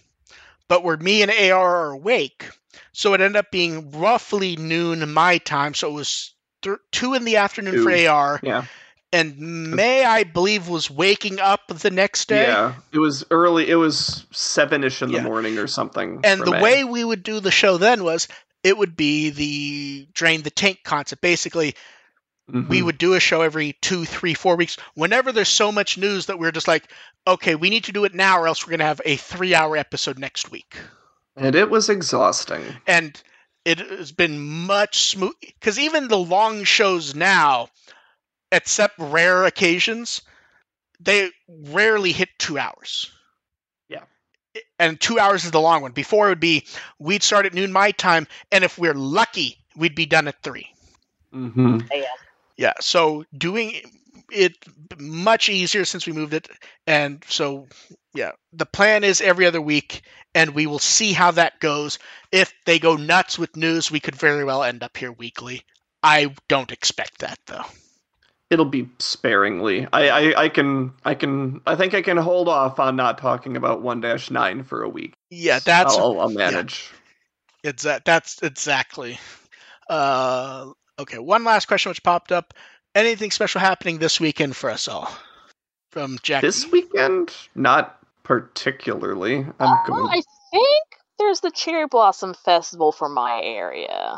but where me and A R are awake. So it ended up being roughly noon my time. So it was th- two in the afternoon two. For A R. Yeah. And May, I believe, was waking up the next day. Yeah, it was early. It was seven-ish in yeah. the morning or something. And the May. Way we would do the show then was it would be the drain the tank concept. Basically, mm-hmm. we would do a show every two, three, four weeks. Whenever there's so much news that we're just like, okay, we need to do it now or else we're going to have a three-hour episode next week. And it was exhausting. And it has been much smooth. Because even the long shows now, except rare occasions, they rarely hit two hours. Yeah. And two hours is the long one. Before it would be, we'd start at noon my time, and if we're lucky, we'd be done at three. Mm-hmm. Yeah. Yeah, so doing it much easier since we moved it. And so, yeah, the plan is every other week, and we will see how that goes. If they go nuts with news, we could very well end up here weekly. I don't expect that, though. It'll be sparingly. I, I, I can I can I think I can hold off on not talking about one dash nine for a week. Yeah, that's I'll, I'll manage. Yeah. It's that. That's exactly. Uh. Okay, one last question which popped up. Anything special happening this weekend for us all? From Jackie. This weekend? Not particularly. I'm uh, going... I think there's the Cherry Blossom Festival for my area.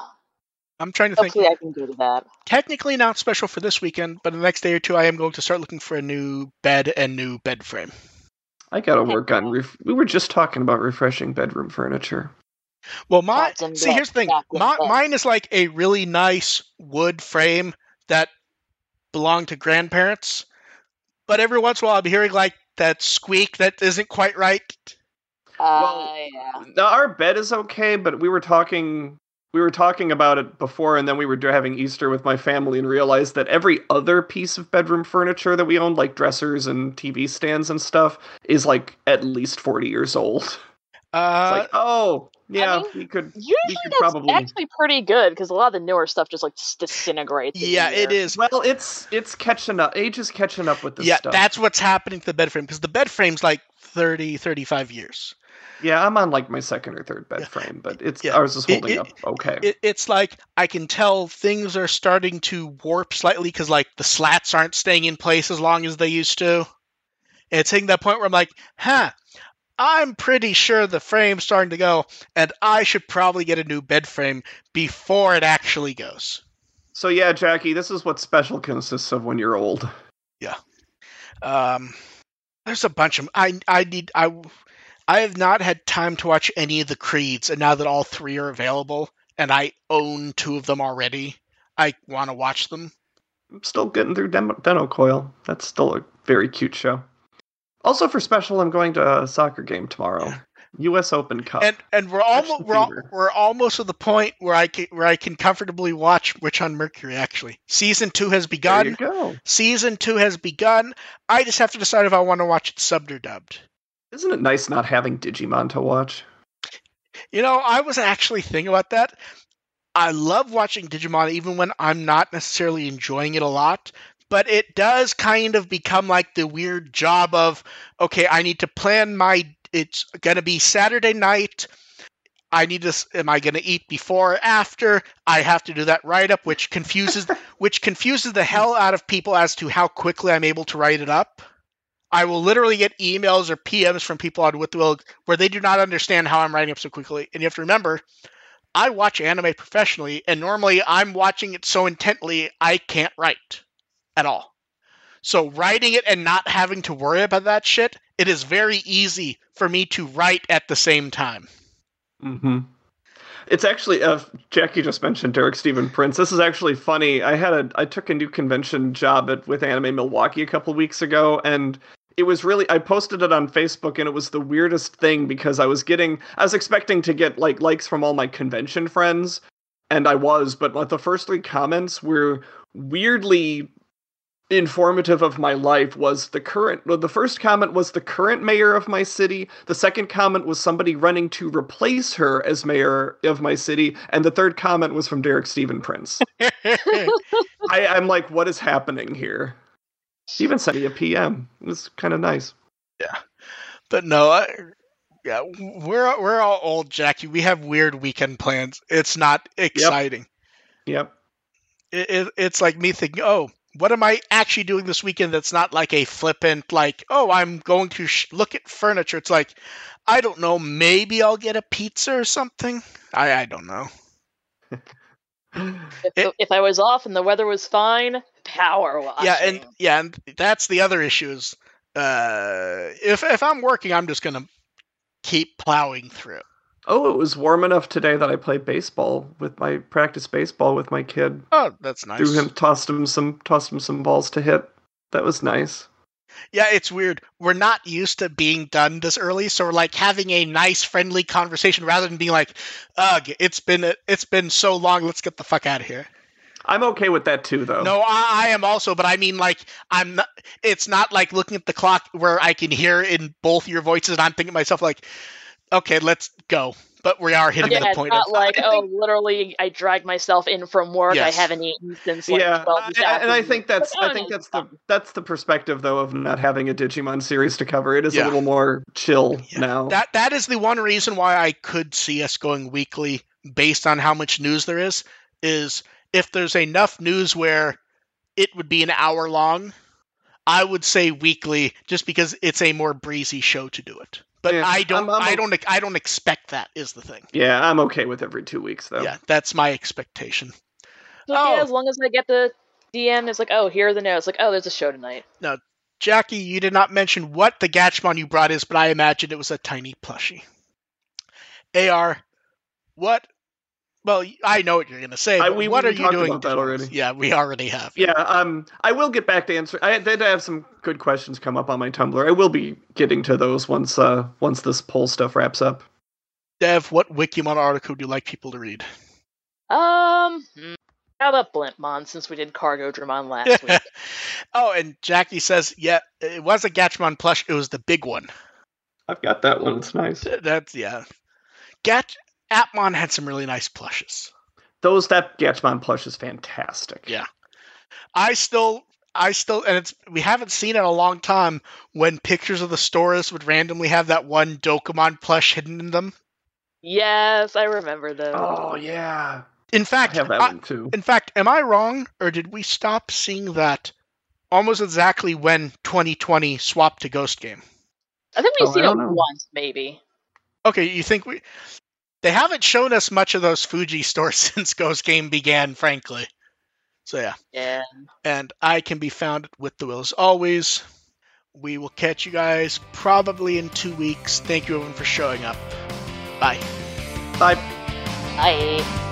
I'm trying to think. Hopefully I can go to that. Technically not special for this weekend, but in the next day or two I am going to start looking for a new bed and new bed frame. I gotta okay. work on. Ref- we were just talking about refreshing bedroom furniture. Well, my see, here's the thing. My, mine is like a really nice wood frame that belonged to grandparents, but every once in a while I'll be hearing like that squeak that isn't quite right. Uh, well, yeah. Now our bed is okay, but we were talking. We were talking about it before, and then we were having Easter with my family and realized that every other piece of bedroom furniture that we own, like dressers and T V stands and stuff, is like at least forty years old. Uh, it's like, oh, yeah, I mean, we could. Usually we could that's probably... actually pretty good, because a lot of the newer stuff just like disintegrates. Yeah, it is. Well, it's it's catching up. Age is catching up with this yeah, stuff. Yeah, that's what's happening to the bed frame, because the bed frame's like thirty, thirty-five years. Yeah, I'm on like my second or third bed frame, but it's yeah. ours is holding it, it, up okay. It, it's like I can tell things are starting to warp slightly because like the slats aren't staying in place as long as they used to. And it's hitting that point where I'm like, huh, I'm pretty sure the frame's starting to go, and I should probably get a new bed frame before it actually goes. So yeah, Jackie, this is what special consists of when you're old. Yeah. Um, there's a bunch of I I need I. I have not had time to watch any of the Creeds, and now that all three are available, and I own two of them already, I want to watch them. I'm still getting through Demo- Denocoil. That's still a very cute show. Also for special, I'm going to a soccer game tomorrow. Yeah. U S Open Cup. And, and we're, almo- we're, al- we're almost at the point where I, can, where I can comfortably watch Witch on Mercury, actually. Season two has begun. There you go. Season two has begun. I just have to decide if I want to watch it subbed or dubbed. Isn't it nice not having Digimon to watch? You know, I was actually thinking about that. I love watching Digimon even when I'm not necessarily enjoying it a lot, but it does kind of become like the weird job of, okay, I need to plan my, it's going to be Saturday night. I need to, am I going to eat before or after? I have to do that write-up, which confuses, which confuses the hell out of people as to how quickly I'm able to write it up. I will literally get emails or P Ms from people on With the Will where they do not understand how I'm writing up so quickly. And you have to remember, I watch anime professionally, and normally I'm watching it so intently I can't write at all. So writing it and not having to worry about that shit, it is very easy for me to write at the same time. Mm-hmm. It's actually, uh, Jackie just mentioned Derek Steven Prince. This is actually funny. I had a, I took a new convention job at with Anime Milwaukee a couple weeks ago, and... It was really, I posted it on Facebook, and it was the weirdest thing because I was getting, I was expecting to get like likes from all my convention friends, and I was, but like, the first three comments were weirdly informative of my life. Was the current, well, the first comment was the current mayor of my city, the second comment was somebody running to replace her as mayor of my city, and the third comment was from Derek Steven Prince. I, I'm like, what is happening here? He even sent me a P M. It was kind of nice. Yeah, but no, I, yeah, we're we're all old, Jackie. We have weird weekend plans. It's not exciting. Yep. yep. It, it, it's like me thinking, oh, what am I actually doing this weekend? That's not like a flippant, like, oh, I'm going to sh- look at furniture. It's like, I don't know. Maybe I'll get a pizza or something. I I don't know. If, it, if I was off and the weather was fine, power watching. Yeah, and yeah, and that's the other issue is uh, if if I'm working, I'm just gonna keep plowing through. Oh, it was warm enough today that I played baseball with my practice baseball with my kid. Oh, that's nice. Threw him, tossed him some, tossed him some balls to hit. That was nice. Yeah, it's weird. We're not used to being done this early, so we're like having a nice, friendly conversation rather than being like, "Ugh, it's been a, it's been so long. Let's get the fuck out of here." I'm okay with that too, though. No, I, I am also, but I mean, like, I'm not. It's not like looking at the clock where I can hear in both your voices, and I'm thinking to myself like, "Okay, let's go." But we are hitting yeah, the point. It's not of, like, I oh, think, literally, I dragged myself in from work. Yes. I haven't eaten since like yeah, twelve. Yeah, and I think that's I think that's the that's the perspective though of not having a Digimon series to cover. It is yeah. a little more chill yeah. now. That that is the one reason why I could see us going weekly, based on how much news there is. Is if there's enough news where it would be an hour long, I would say weekly, just because it's a more breezy show to do it. But yeah, I don't, I'm, I'm I don't, I don't expect that is the thing. Yeah, I'm okay with every two weeks though. Yeah, that's my expectation. So, oh. yeah, as long as I get the D M, it's like, oh, here are the notes. Like, oh, there's a show tonight. No, Jackie, you did not mention what the Gatchmon you brought is, but I imagined it was a tiny plushie. A R, what... Well, I know what you're going to say. I, we what are you doing? About that already. Yeah, we already have. Yeah, um, I will get back to answering. I did have some good questions come up on my Tumblr. I will be getting to those once uh, once this poll stuff wraps up. Dev, what Wikimon article would you like people to read? Um, how about Blintmon, since we did Cargo Dramon last week? Oh, and Jackie says, yeah, it was a Gatchmon plush. It was the big one. I've got that one. It's nice. That's, yeah. Gatch... Atmon had some really nice plushes. Those that Gatchmon plush is fantastic. Yeah, I still, I still, and it's we haven't seen it in a long time. When pictures of the stores would randomly have that one Dokemon plush hidden in them. Yes, I remember those. Oh yeah. In fact, I have that I, one too. In fact, am I wrong, or did we stop seeing that almost exactly when twenty twenty swapped to Ghost Game? I think we've oh, seen it know. once, maybe. Okay, you think we? They haven't shown us much of those Fuji stores since Ghost Game began, frankly. So, yeah. Yeah. And I can be found with the Will as always. We will catch you guys probably in two weeks. Thank you, everyone, for showing up. Bye. Bye. Bye.